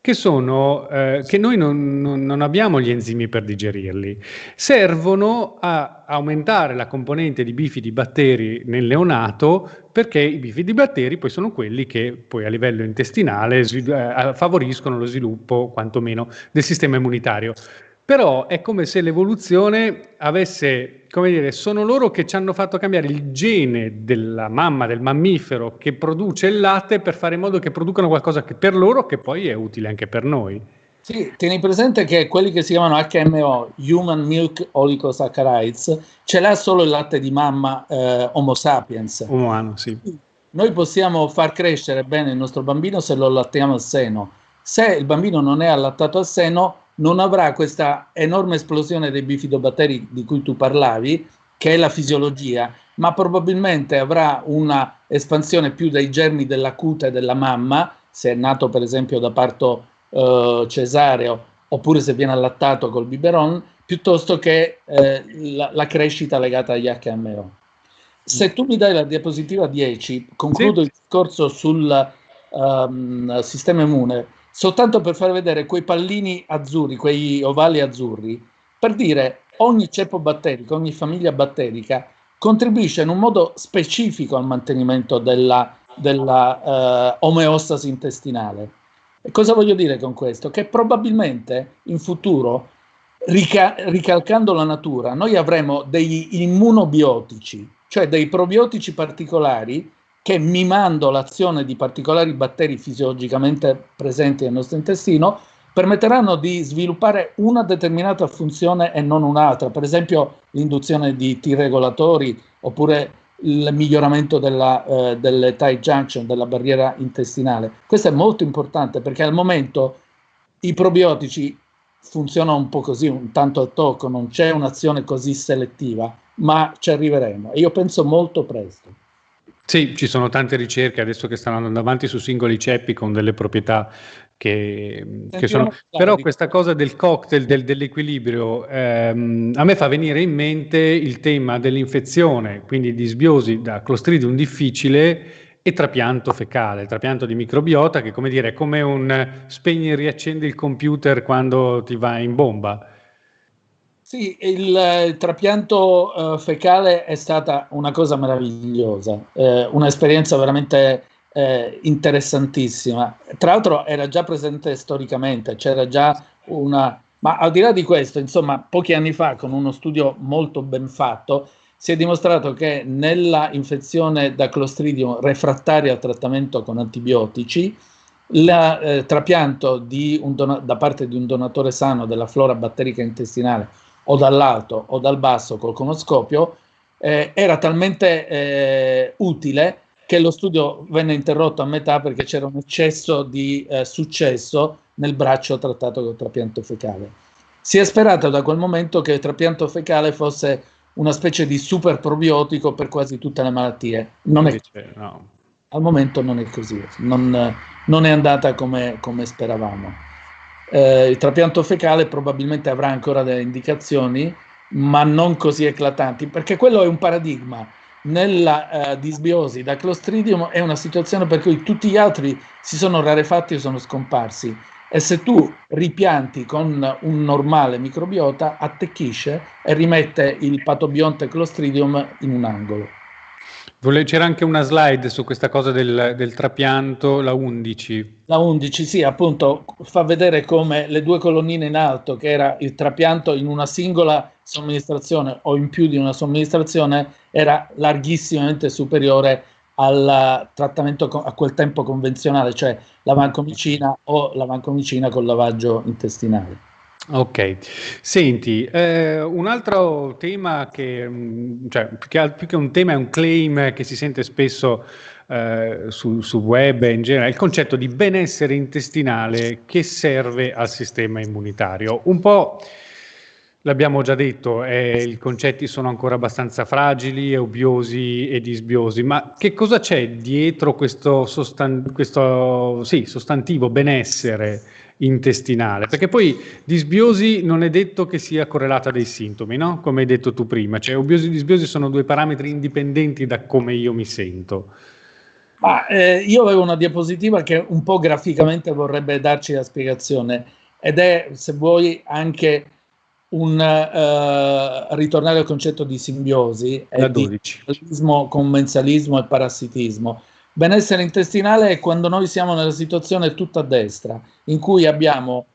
che sono, eh, che noi non, non abbiamo gli enzimi per digerirli, servono a aumentare la componente di bifidobatteri nel neonato, perché i bifidobatteri poi sono quelli che poi a livello intestinale eh, favoriscono lo sviluppo quantomeno del sistema immunitario. Però è come se l'evoluzione avesse, come dire, sono loro che ci hanno fatto cambiare il gene della mamma, del mammifero che produce il latte, per fare in modo che producano qualcosa che per loro, che poi è utile anche per noi. Sì, tieni presente che quelli che si chiamano acca emme o, Human Milk Oligosaccharides, ce l'ha solo il latte di mamma eh, Homo sapiens. Umano, sì. Noi possiamo far crescere bene il nostro bambino se lo allattiamo al seno. Se il bambino non è allattato al seno, non avrà questa enorme esplosione dei bifidobatteri di cui tu parlavi, che è la fisiologia, ma probabilmente avrà una espansione più dei germi della cute della mamma, se è nato per esempio da parto eh, cesareo, oppure se viene allattato col biberon, piuttosto che eh, la, la crescita legata agli acca emme o. Se tu mi dai la diapositiva dieci, concludo sì. Il discorso sul um, sistema immune, soltanto per far vedere quei pallini azzurri, quei ovali azzurri, per dire ogni ceppo batterico, ogni famiglia batterica contribuisce in un modo specifico al mantenimento della, della eh, omeostasi intestinale. E cosa voglio dire con questo? Che probabilmente in futuro, rica ricalcando la natura, noi avremo degli immunobiotici, cioè dei probiotici particolari, che mimando l'azione di particolari batteri fisiologicamente presenti nel nostro intestino, permetteranno di sviluppare una determinata funzione e non un'altra, per esempio l'induzione di T-regolatori, oppure il miglioramento della, eh, delle tight junction, della barriera intestinale. Questo è molto importante, perché al momento i probiotici funzionano un po' così, un tanto al tocco, non c'è un'azione così selettiva, ma ci arriveremo, e io penso molto presto. Sì, ci sono tante ricerche adesso che stanno andando avanti su singoli ceppi con delle proprietà che, che sono... Però questa cosa del cocktail, del, dell'equilibrio, ehm, a me fa venire in mente il tema dell'infezione, quindi disbiosi da Clostridium difficile e trapianto fecale, trapianto di microbiota, che come dire, è come un spegni e riaccendi il computer quando ti va in bomba. Sì, il, il trapianto eh, fecale è stata una cosa meravigliosa, eh, un'esperienza veramente eh, interessantissima. Tra l'altro era già presente storicamente, c'era già una... Ma al di là di questo, insomma, pochi anni fa, con uno studio molto ben fatto, si è dimostrato che nella infezione da Clostridium refrattaria al trattamento con antibiotici, il eh, trapianto di un da parte di un donatore sano della flora batterica intestinale, o dall'alto o dal basso col coloscopio, eh, era talmente eh, utile che lo studio venne interrotto a metà, perché c'era un eccesso di eh, successo nel braccio trattato col trapianto fecale. Si è sperato da quel momento che il trapianto fecale fosse una specie di super probiotico per quasi tutte le malattie. Non è così. No. Al momento non è così, non, non è andata come, come speravamo. Eh, il trapianto fecale probabilmente avrà ancora delle indicazioni, ma non così eclatanti, perché quello è un paradigma. Nella eh, disbiosi da Clostridium è una situazione per cui tutti gli altri si sono rarefatti o sono scomparsi, e se tu ripianti con un normale microbiota, attecchisce e rimette il patobionte Clostridium in un angolo. Vole- c'era anche una slide su questa cosa del, del trapianto, la undici. La undici, sì, appunto, fa vedere come le due colonnine in alto, che era il trapianto in una singola somministrazione o in più di una somministrazione, era larghissimamente superiore al trattamento a quel tempo convenzionale, cioè la vancomicina o la vancomicina col lavaggio intestinale. Ok, senti, eh, un altro tema che, cioè, più che, più che un tema è un claim che si sente spesso eh, su, su web in generale, il concetto di benessere intestinale che serve al sistema immunitario. Un po' l'abbiamo già detto, eh, i concetti sono ancora abbastanza fragili, eubiosi e disbiosi, ma che cosa c'è dietro questo, sostan- questo sì, sostantivo benessere intestinale, perché poi disbiosi non è detto che sia correlata a dei sintomi, no? Come hai detto tu prima, cioè eubiosi e disbiosi sono due parametri indipendenti da come io mi sento. Ma eh, io avevo una diapositiva che un po' graficamente vorrebbe darci la spiegazione, ed è, se vuoi, anche un eh, ritornare al concetto di simbiosi e di commensalismo e parassitismo. Benessere intestinale è quando noi siamo nella situazione tutta a destra, in cui abbiamo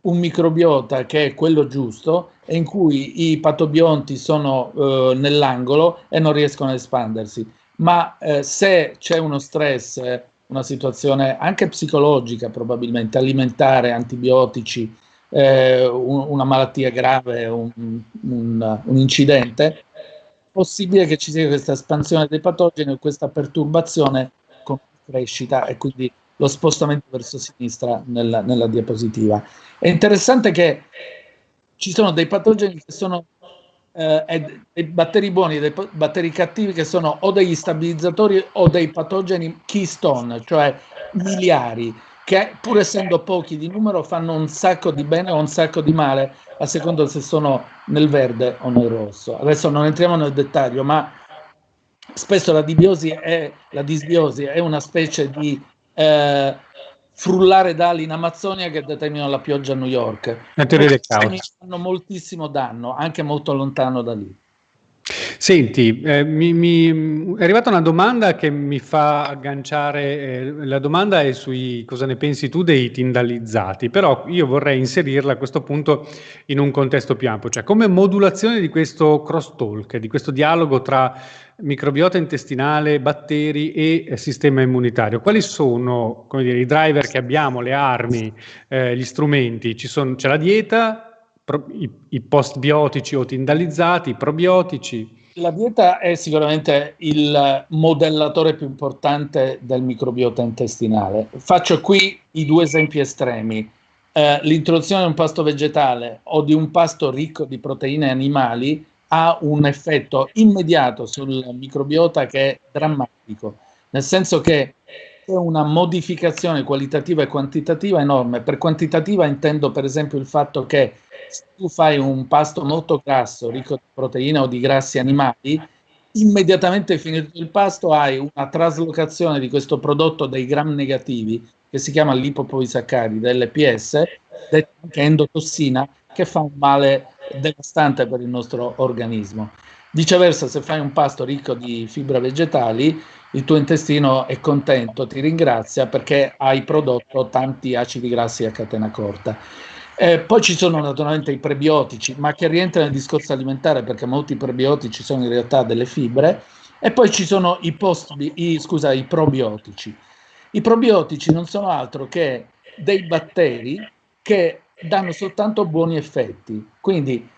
un microbiota che è quello giusto e in cui i patobionti sono eh, nell'angolo e non riescono a espandersi. Ma eh, se c'è uno stress, una situazione anche psicologica probabilmente, alimentare, antibiotici, eh, un, una malattia grave, un, un, un incidente, è possibile che ci sia questa espansione dei patogeni e questa perturbazione con crescita, e quindi lo spostamento verso sinistra nella, nella diapositiva. È interessante che ci sono dei patogeni che sono eh, dei batteri buoni e dei batteri cattivi, che sono o degli stabilizzatori o dei patogeni keystone, cioè miliari, che pur essendo pochi di numero fanno un sacco di bene o un sacco di male, a seconda se sono nel verde o nel rosso. Adesso non entriamo nel dettaglio, ma spesso la dibiosi è, la disbiosi è una specie di eh, frullare d'ali in Amazzonia che determinano la pioggia a New York. Fanno moltissimo danno, anche molto lontano da lì. Senti, eh, mi, mi è arrivata una domanda che mi fa agganciare, eh, la domanda è sui cosa ne pensi tu dei tindalizzati, però io vorrei inserirla a questo punto in un contesto più ampio, cioè come modulazione di questo crosstalk, di questo dialogo tra microbiota intestinale, batteri e sistema immunitario. Quali sono, come dire, i driver che abbiamo, le armi, eh, gli strumenti? Ci sono, c'è la dieta? I, i postbiotici o tindalizzati, i probiotici. La dieta è sicuramente il modellatore più importante del microbiota intestinale. Faccio qui i due esempi estremi. Eh, l'introduzione di un pasto vegetale o di un pasto ricco di proteine animali ha un effetto immediato sul microbiota che è drammatico, nel senso che è una modificazione qualitativa e quantitativa enorme. Per quantitativa intendo per esempio il fatto che se tu fai un pasto molto grasso, ricco di proteine o di grassi animali, immediatamente finito il pasto hai una traslocazione di questo prodotto dei gram negativi, che si chiama lipopolisaccaride, L P S, detta anche endotossina, che fa un male devastante per il nostro organismo. Viceversa, se fai un pasto ricco di fibre vegetali, il tuo intestino è contento, ti ringrazia perché hai prodotto tanti acidi grassi a catena corta. Eh, poi ci sono naturalmente i prebiotici, ma che rientrano nel discorso alimentare perché molti prebiotici sono in realtà delle fibre, e poi ci sono i, post, i, scusa, i probiotici. I probiotici non sono altro che dei batteri che danno soltanto buoni effetti, quindi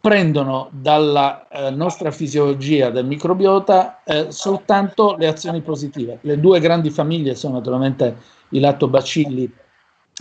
prendono dalla eh, nostra fisiologia del microbiota eh, soltanto le azioni positive. Le due grandi famiglie sono naturalmente i lattobacilli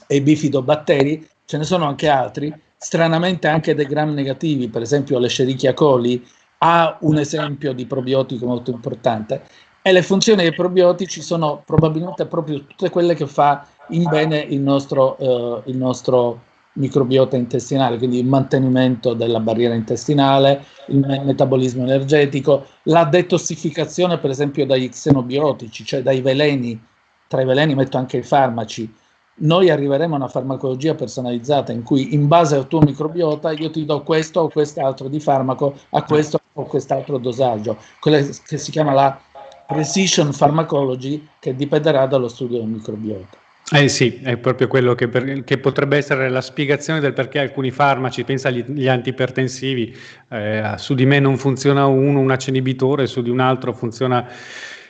e i bifidobatteri. Ce ne sono anche altri, stranamente anche dei gram negativi, per esempio l'Escherichia coli ha un esempio di probiotico molto importante, e le funzioni dei probiotici sono probabilmente proprio tutte quelle che fa in bene il nostro, eh, il nostro microbiota intestinale, quindi il mantenimento della barriera intestinale, il metabolismo energetico, la detossificazione per esempio dagli xenobiotici, cioè dai veleni, tra i veleni metto anche i farmaci. Noi arriveremo a una farmacologia personalizzata in cui in base al tuo microbiota io ti do questo o quest'altro di farmaco a questo o quest'altro dosaggio, quella che si chiama la precision pharmacology che dipenderà dallo studio del microbiota. Eh sì, è proprio quello che, per, che potrebbe essere la spiegazione del perché alcuni farmaci, pensa agli gli antipertensivi, eh, su di me non funziona uno, un acinibitore, su di un altro funziona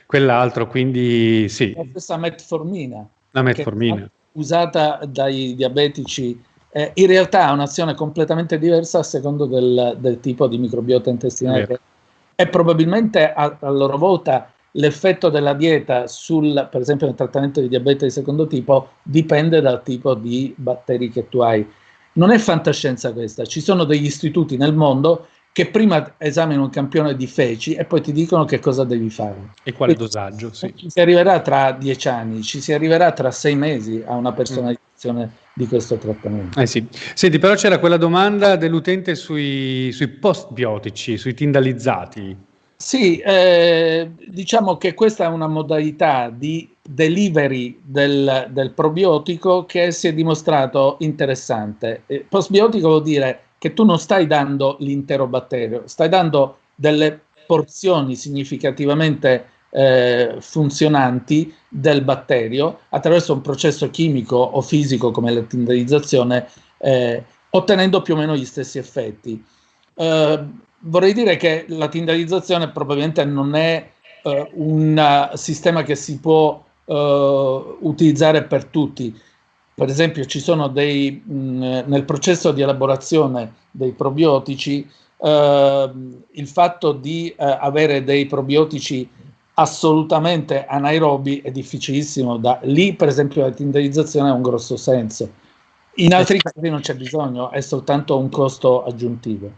quell'altro, quindi sì. La stessa metformina, la metformina. usata dai diabetici, eh, in realtà ha un'azione completamente diversa a seconda del, del tipo di microbiota intestinale che è probabilmente a, a loro volta. L'effetto della dieta, sul, per esempio nel trattamento di diabete di secondo tipo, dipende dal tipo di batteri che tu hai. Non è fantascienza questa, ci sono degli istituti nel mondo che prima esaminano un campione di feci e poi ti dicono che cosa devi fare. E quale e dosaggio. Ci, sì. ci si arriverà tra dieci anni, ci si arriverà tra sei mesi a una personalizzazione mm. di questo trattamento. Eh sì. Senti, però c'era quella domanda dell'utente sui, sui postbiotici, sui tindalizzati. Sì, eh, diciamo che questa è una modalità di delivery del, del probiotico che si è dimostrato interessante. Eh, postbiotico vuol dire che tu non stai dando l'intero batterio, stai dando delle porzioni significativamente eh, funzionanti del batterio attraverso un processo chimico o fisico come la tindalizzazione, eh, ottenendo più o meno gli stessi effetti. Eh, Vorrei dire che la tindalizzazione probabilmente non è eh, un sistema che si può eh, utilizzare per tutti. Per esempio ci sono dei, mh, nel processo di elaborazione dei probiotici, eh, il fatto di eh, avere dei probiotici assolutamente anaerobi è difficilissimo. Da, lì per esempio la tindalizzazione ha un grosso senso. In altri casi non c'è bisogno, è soltanto un costo aggiuntivo.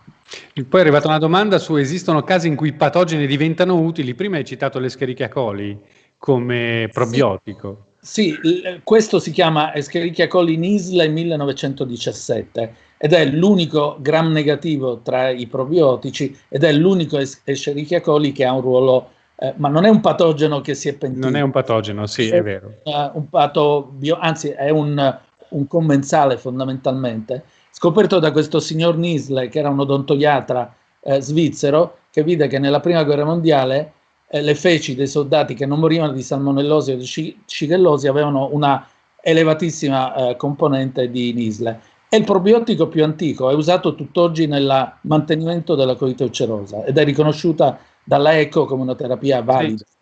Poi è arrivata una domanda su: esistono casi in cui i patogeni diventano utili? Prima hai citato l'Escherichia coli come probiotico. Sì, sì, questo si chiama Escherichia coli in Isla millenovecentodiciassette ed è l'unico gram negativo tra i probiotici ed è l'unico Escherichia coli che ha un ruolo, eh, ma non è un patogeno che si è pentito. Non è un patogeno, sì, è, è vero. Un, un patobio, anzi è un... un commensale fondamentalmente, scoperto da questo signor Nisle, che era un odontoiatra eh, svizzero, che vide che nella prima guerra mondiale eh, le feci dei soldati che non morivano di salmonellosi o di cicellosi avevano una elevatissima eh, componente di Nisle. È il probiotico più antico, è usato tutt'oggi nel mantenimento della colite ulcerosa ed è riconosciuta dalla E C O come una terapia valida. Sì.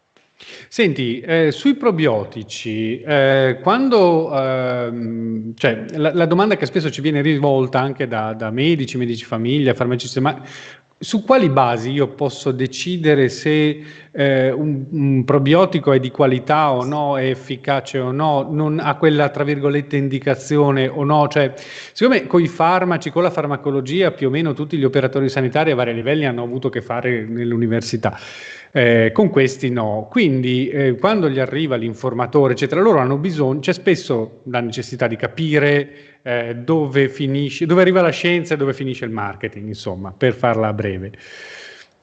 Senti, eh, sui probiotici, eh, quando, eh, cioè, la, la domanda che spesso ci viene rivolta anche da, da medici, medici famiglia, farmacisti, ma su quali basi io posso decidere se eh, un, un probiotico è di qualità o no, è efficace o no, non ha quella tra virgolette indicazione o no? Cioè, secondo me con i farmaci, con la farmacologia, più o meno tutti gli operatori sanitari a vari livelli hanno avuto a che fare nell'università. Eh, con questi no, quindi eh, quando gli arriva l'informatore eccetera, loro hanno bisogno, c'è spesso la necessità di capire eh, dove finisce, dove arriva la scienza e dove finisce il marketing, insomma, per farla breve.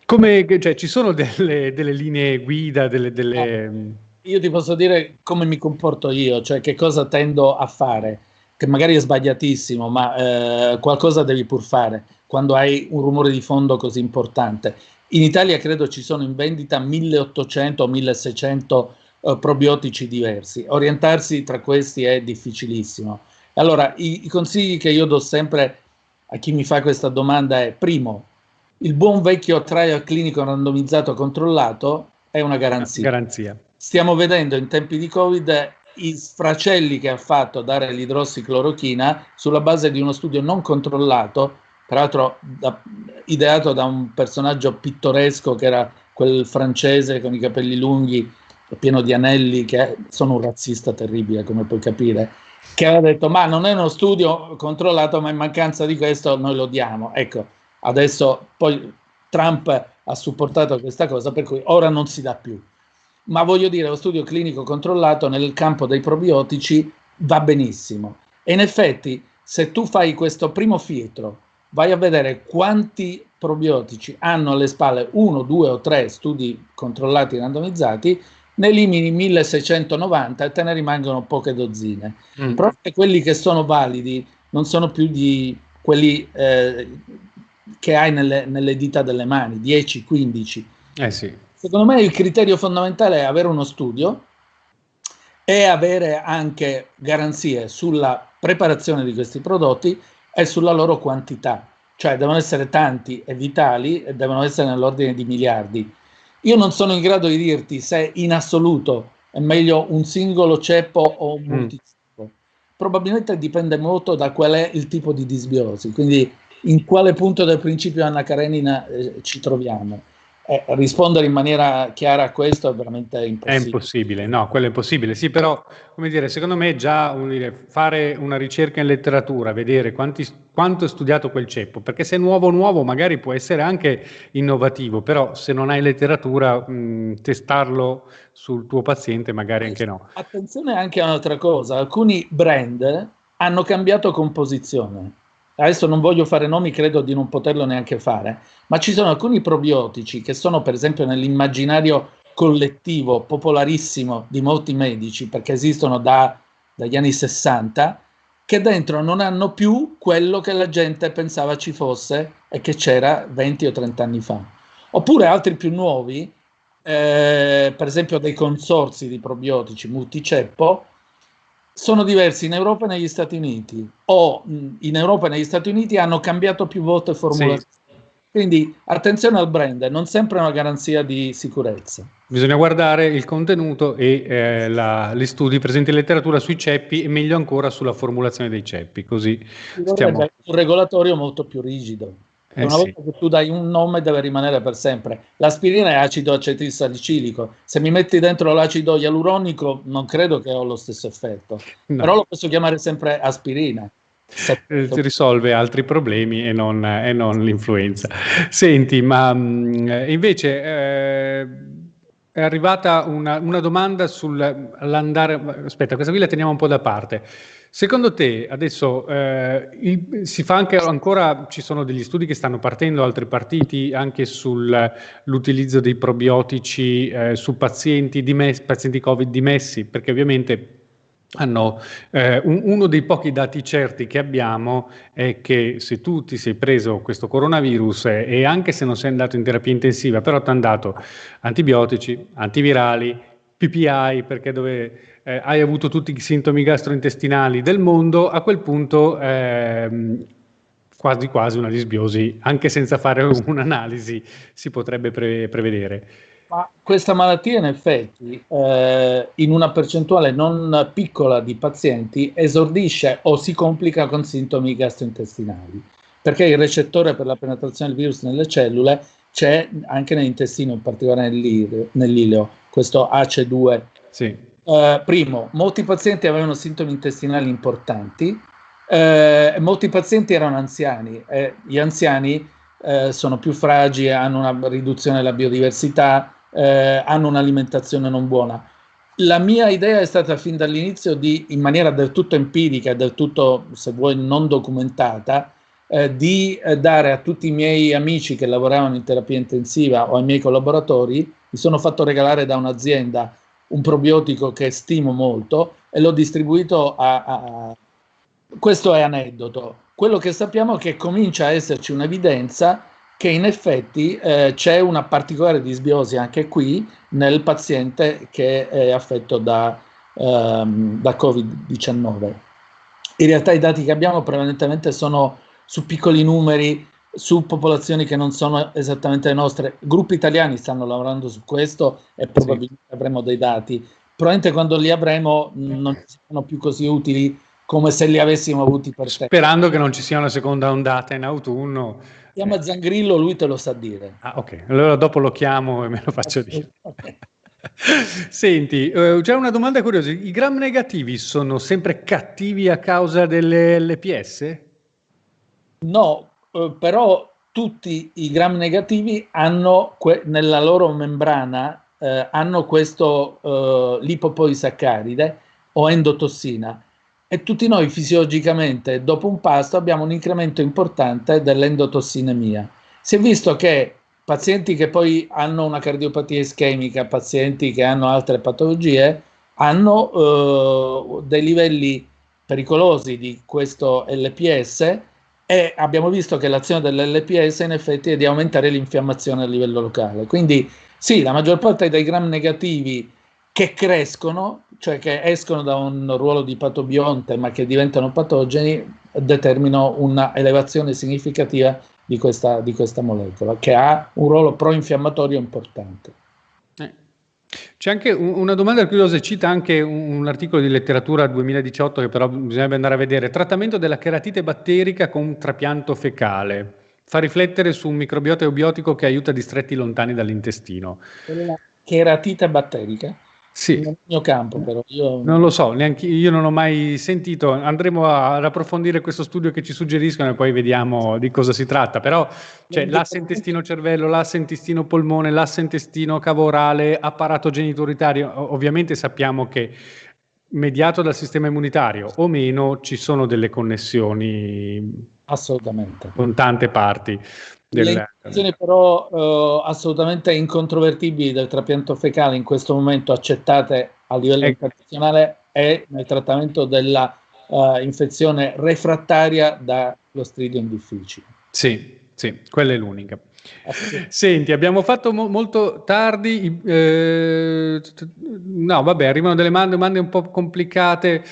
Come, cioè, ci sono delle, delle linee guida, delle, delle... Io ti posso dire come mi comporto io, cioè che cosa tendo a fare, che magari è sbagliatissimo, ma eh, qualcosa devi pur fare quando hai un rumore di fondo così importante. In Italia credo ci sono in vendita milleottocento o milleseicento eh, probiotici diversi. Orientarsi tra questi è difficilissimo. Allora, i, i consigli che io do sempre a chi mi fa questa domanda è: primo, il buon vecchio trial clinico randomizzato controllato è una garanzia. garanzia. Stiamo vedendo in tempi di Covid i sfracelli che ha fatto dare l'idrossiclorochina sulla base di uno studio non controllato, tra l'altro da, ideato da un personaggio pittoresco che era quel francese con i capelli lunghi e pieno di anelli, che sono un razzista terribile come puoi capire, che aveva detto ma non è uno studio controllato, ma in mancanza di questo noi lo diamo. Ecco, adesso poi Trump ha supportato questa cosa, per cui ora non si dà più. Ma voglio dire, lo studio clinico controllato nel campo dei probiotici va benissimo. E in effetti se tu fai questo primo filtro, vai a vedere quanti probiotici hanno alle spalle uno, due o tre studi controllati randomizzati, ne elimini milleseicentonovanta e te ne rimangono poche dozzine. Mm. Proprio quelli che sono validi non sono più di quelli eh, che hai nelle, nelle dita delle mani, dieci, quindici. Eh sì. secondo me il criterio fondamentale è avere uno studio e avere anche garanzie sulla preparazione di questi prodotti e sulla loro quantità, cioè devono essere tanti e vitali e devono essere nell'ordine di miliardi. Io non sono in grado di dirti se in assoluto è meglio un singolo ceppo o un multiceppo. Mm. Probabilmente dipende molto da qual è il tipo di disbiosi, quindi in quale punto del principio anacarenina eh, ci troviamo. Eh, rispondere in maniera chiara a questo è veramente impossibile. È impossibile, no, quello è impossibile. Sì, però, come dire, secondo me già un, fare una ricerca in letteratura, vedere quanti, quanto è studiato quel ceppo, perché se è nuovo nuovo magari può essere anche innovativo, però se non hai letteratura mh, testarlo sul tuo paziente magari anche no. Attenzione anche a un'altra cosa, alcuni brand hanno cambiato composizione. Adesso non voglio fare nomi, credo di non poterlo neanche fare, ma ci sono alcuni probiotici che sono per esempio nell'immaginario collettivo popolarissimo di molti medici, perché esistono da, dagli anni sessanta, che dentro non hanno più quello che la gente pensava ci fosse e che c'era venti o trenta anni fa. Oppure altri più nuovi, eh, per esempio dei consorzi di probiotici multiceppo, sono diversi in Europa e negli Stati Uniti, o in Europa e negli Stati Uniti hanno cambiato più volte formulazione. Sì. Quindi attenzione al brand, non sempre è una garanzia di sicurezza. Bisogna guardare il contenuto e eh, la, gli studi presenti in letteratura sui ceppi e meglio ancora sulla formulazione dei ceppi, così stiamo... Un regolatorio molto più rigido. Eh una volta sì. che tu dai un nome deve rimanere per sempre. L'aspirina è acido acetilsalicilico, se mi metti dentro l'acido ialuronico non credo che ho lo stesso effetto, no. Però lo posso chiamare sempre aspirina. Eh, ti risolve altri problemi e non, e non l'influenza. Senti, ma mh, invece... Eh... È arrivata una, una domanda sull'andare, aspetta, questa qui la teniamo un po' da parte. Secondo te adesso eh, il, si fa anche ancora, ci sono degli studi che stanno partendo, altri partiti, anche sull'utilizzo dei probiotici eh, su pazienti, dimessi, pazienti Covid dimessi, perché ovviamente hanno eh, un, uno dei pochi dati certi che abbiamo è che se tu ti sei preso questo coronavirus eh, e anche se non sei andato in terapia intensiva, però ti hanno dato antibiotici, antivirali, P P I, perché dove eh, hai avuto tutti i sintomi gastrointestinali del mondo, a quel punto eh, quasi quasi una disbiosi, anche senza fare un'analisi, si potrebbe pre- prevedere. Ma questa malattia in effetti eh, in una percentuale non piccola di pazienti esordisce o si complica con sintomi gastrointestinali, perché il recettore per la penetrazione del virus nelle cellule c'è anche nell'intestino, in particolare nell'ileo, nell'ileo questo A C due. Sì. Eh, primo, molti pazienti avevano sintomi intestinali importanti, eh, molti pazienti erano anziani, eh, gli anziani eh, sono più fragili, hanno una riduzione della biodiversità, Eh, hanno un'alimentazione non buona. La mia idea è stata fin dall'inizio di, in maniera del tutto empirica, del tutto, se vuoi, non documentata, eh, di eh, dare a tutti i miei amici che lavoravano in terapia intensiva o ai miei collaboratori, mi sono fatto regalare da un'azienda un probiotico che stimo molto e l'ho distribuito a... a, a... Questo è aneddoto. Quello che sappiamo è che comincia a esserci un'evidenza che in effetti eh, c'è una particolare disbiosi anche qui nel paziente che è affetto da, ehm, da Covid diciannove. In realtà i dati che abbiamo prevalentemente sono su piccoli numeri, su popolazioni che non sono esattamente le nostre. Gruppi italiani stanno lavorando su questo e probabilmente sì. avremo dei dati. Probabilmente quando li avremo non saranno più così utili come se li avessimo avuti per sé. Sperando che non ci sia una seconda ondata in autunno. Chiama San Grillo, lui te lo sa dire. Ah, ok. Allora dopo lo chiamo e me lo faccio dire. Senti, eh, c'è una domanda curiosa. I gram negativi sono sempre cattivi a causa delle L P S? No, eh, però tutti i gram negativi hanno que- nella loro membrana eh, hanno questo eh, lipopolisaccaride o endotossina. E tutti noi fisiologicamente dopo un pasto abbiamo un incremento importante dell'endotossinemia. Si è visto che pazienti che poi hanno una cardiopatia ischemica, pazienti che hanno altre patologie, hanno eh, dei livelli pericolosi di questo L P S e abbiamo visto che l'azione dell'L P S in effetti è di aumentare l'infiammazione a livello locale. Quindi sì, la maggior parte dei gram negativi che crescono, cioè che escono da un ruolo di patobionte ma che diventano patogeni, determinano una elevazione significativa di questa, di questa molecola, che ha un ruolo pro-infiammatorio importante. Eh. C'è anche un, una domanda curiosa, cita anche un, un articolo di letteratura duemiladiciotto che però bisognerebbe andare a vedere, trattamento della cheratite batterica con trapianto fecale, fa riflettere su un microbiota eubiotico che aiuta distretti lontani dall'intestino. La cheratite batterica? Sì. Nel mio campo però. Io... Non lo so, neanche io non ho mai sentito, andremo a, ad approfondire questo studio che ci suggeriscono e poi vediamo di cosa si tratta, però cioè, l'asse intestino-cervello, l'asse intestino-polmone, l'asse intestino-cavo orale, apparato genitoritario, ovviamente sappiamo che mediato dal sistema immunitario o meno ci sono delle connessioni assolutamente con tante parti. Le intenzioni però eh, assolutamente incontrovertibili del trapianto fecale in questo momento accettate a livello internazionale è nel trattamento della eh, infezione refrattaria da Clostridium difficile. Sì, sì, quella è l'unica. Eh, sì. Senti, abbiamo fatto mo molto tardi, eh, no vabbè, arrivano delle domande un po' complicate.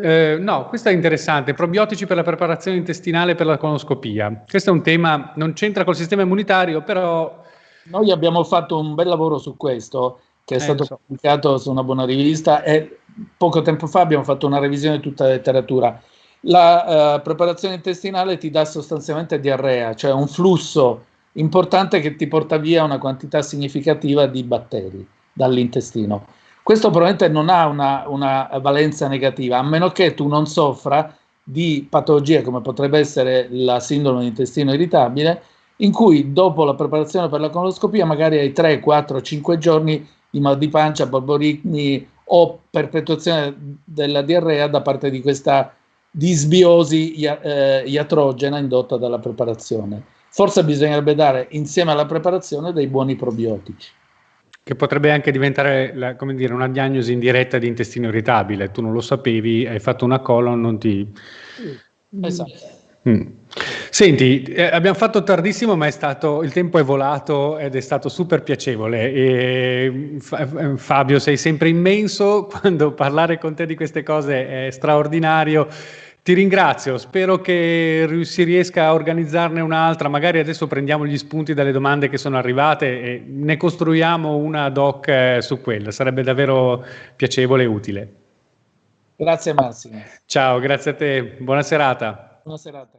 Eh, no, questa è interessante, probiotici per la preparazione intestinale per la coloscopia. Questo è un tema, non c'entra col sistema immunitario, però... Noi abbiamo fatto un bel lavoro su questo, che è eh, stato so. pubblicato su una buona rivista, e poco tempo fa abbiamo fatto una revisione di tutta la letteratura. La eh, preparazione intestinale ti dà sostanzialmente diarrea, cioè un flusso importante che ti porta via una quantità significativa di batteri dall'intestino. Questo probabilmente non ha una, una valenza negativa, a meno che tu non soffra di patologie come potrebbe essere la sindrome di intestino irritabile, in cui dopo la preparazione per la coloscopia magari hai tre, quattro, cinque giorni di mal di pancia, borborini o perpetuazione della diarrea da parte di questa disbiosi eh, iatrogena indotta dalla preparazione. Forse bisognerebbe dare insieme alla preparazione dei buoni probiotici. Che potrebbe anche diventare la, come dire, una diagnosi indiretta di intestino irritabile, tu non lo sapevi, hai fatto una colon, non ti... Esatto. Mm. Senti, eh, abbiamo fatto tardissimo ma è stato, il tempo è volato ed è stato super piacevole e, fa, Fabio, sei sempre immenso, quando parlare con te di queste cose è straordinario. Ti ringrazio, spero che si riesca a organizzarne un'altra, magari adesso prendiamo gli spunti dalle domande che sono arrivate e ne costruiamo una ad hoc su quella, sarebbe davvero piacevole e utile. Grazie Massimo. Ciao, grazie a te, buona serata. Buona serata.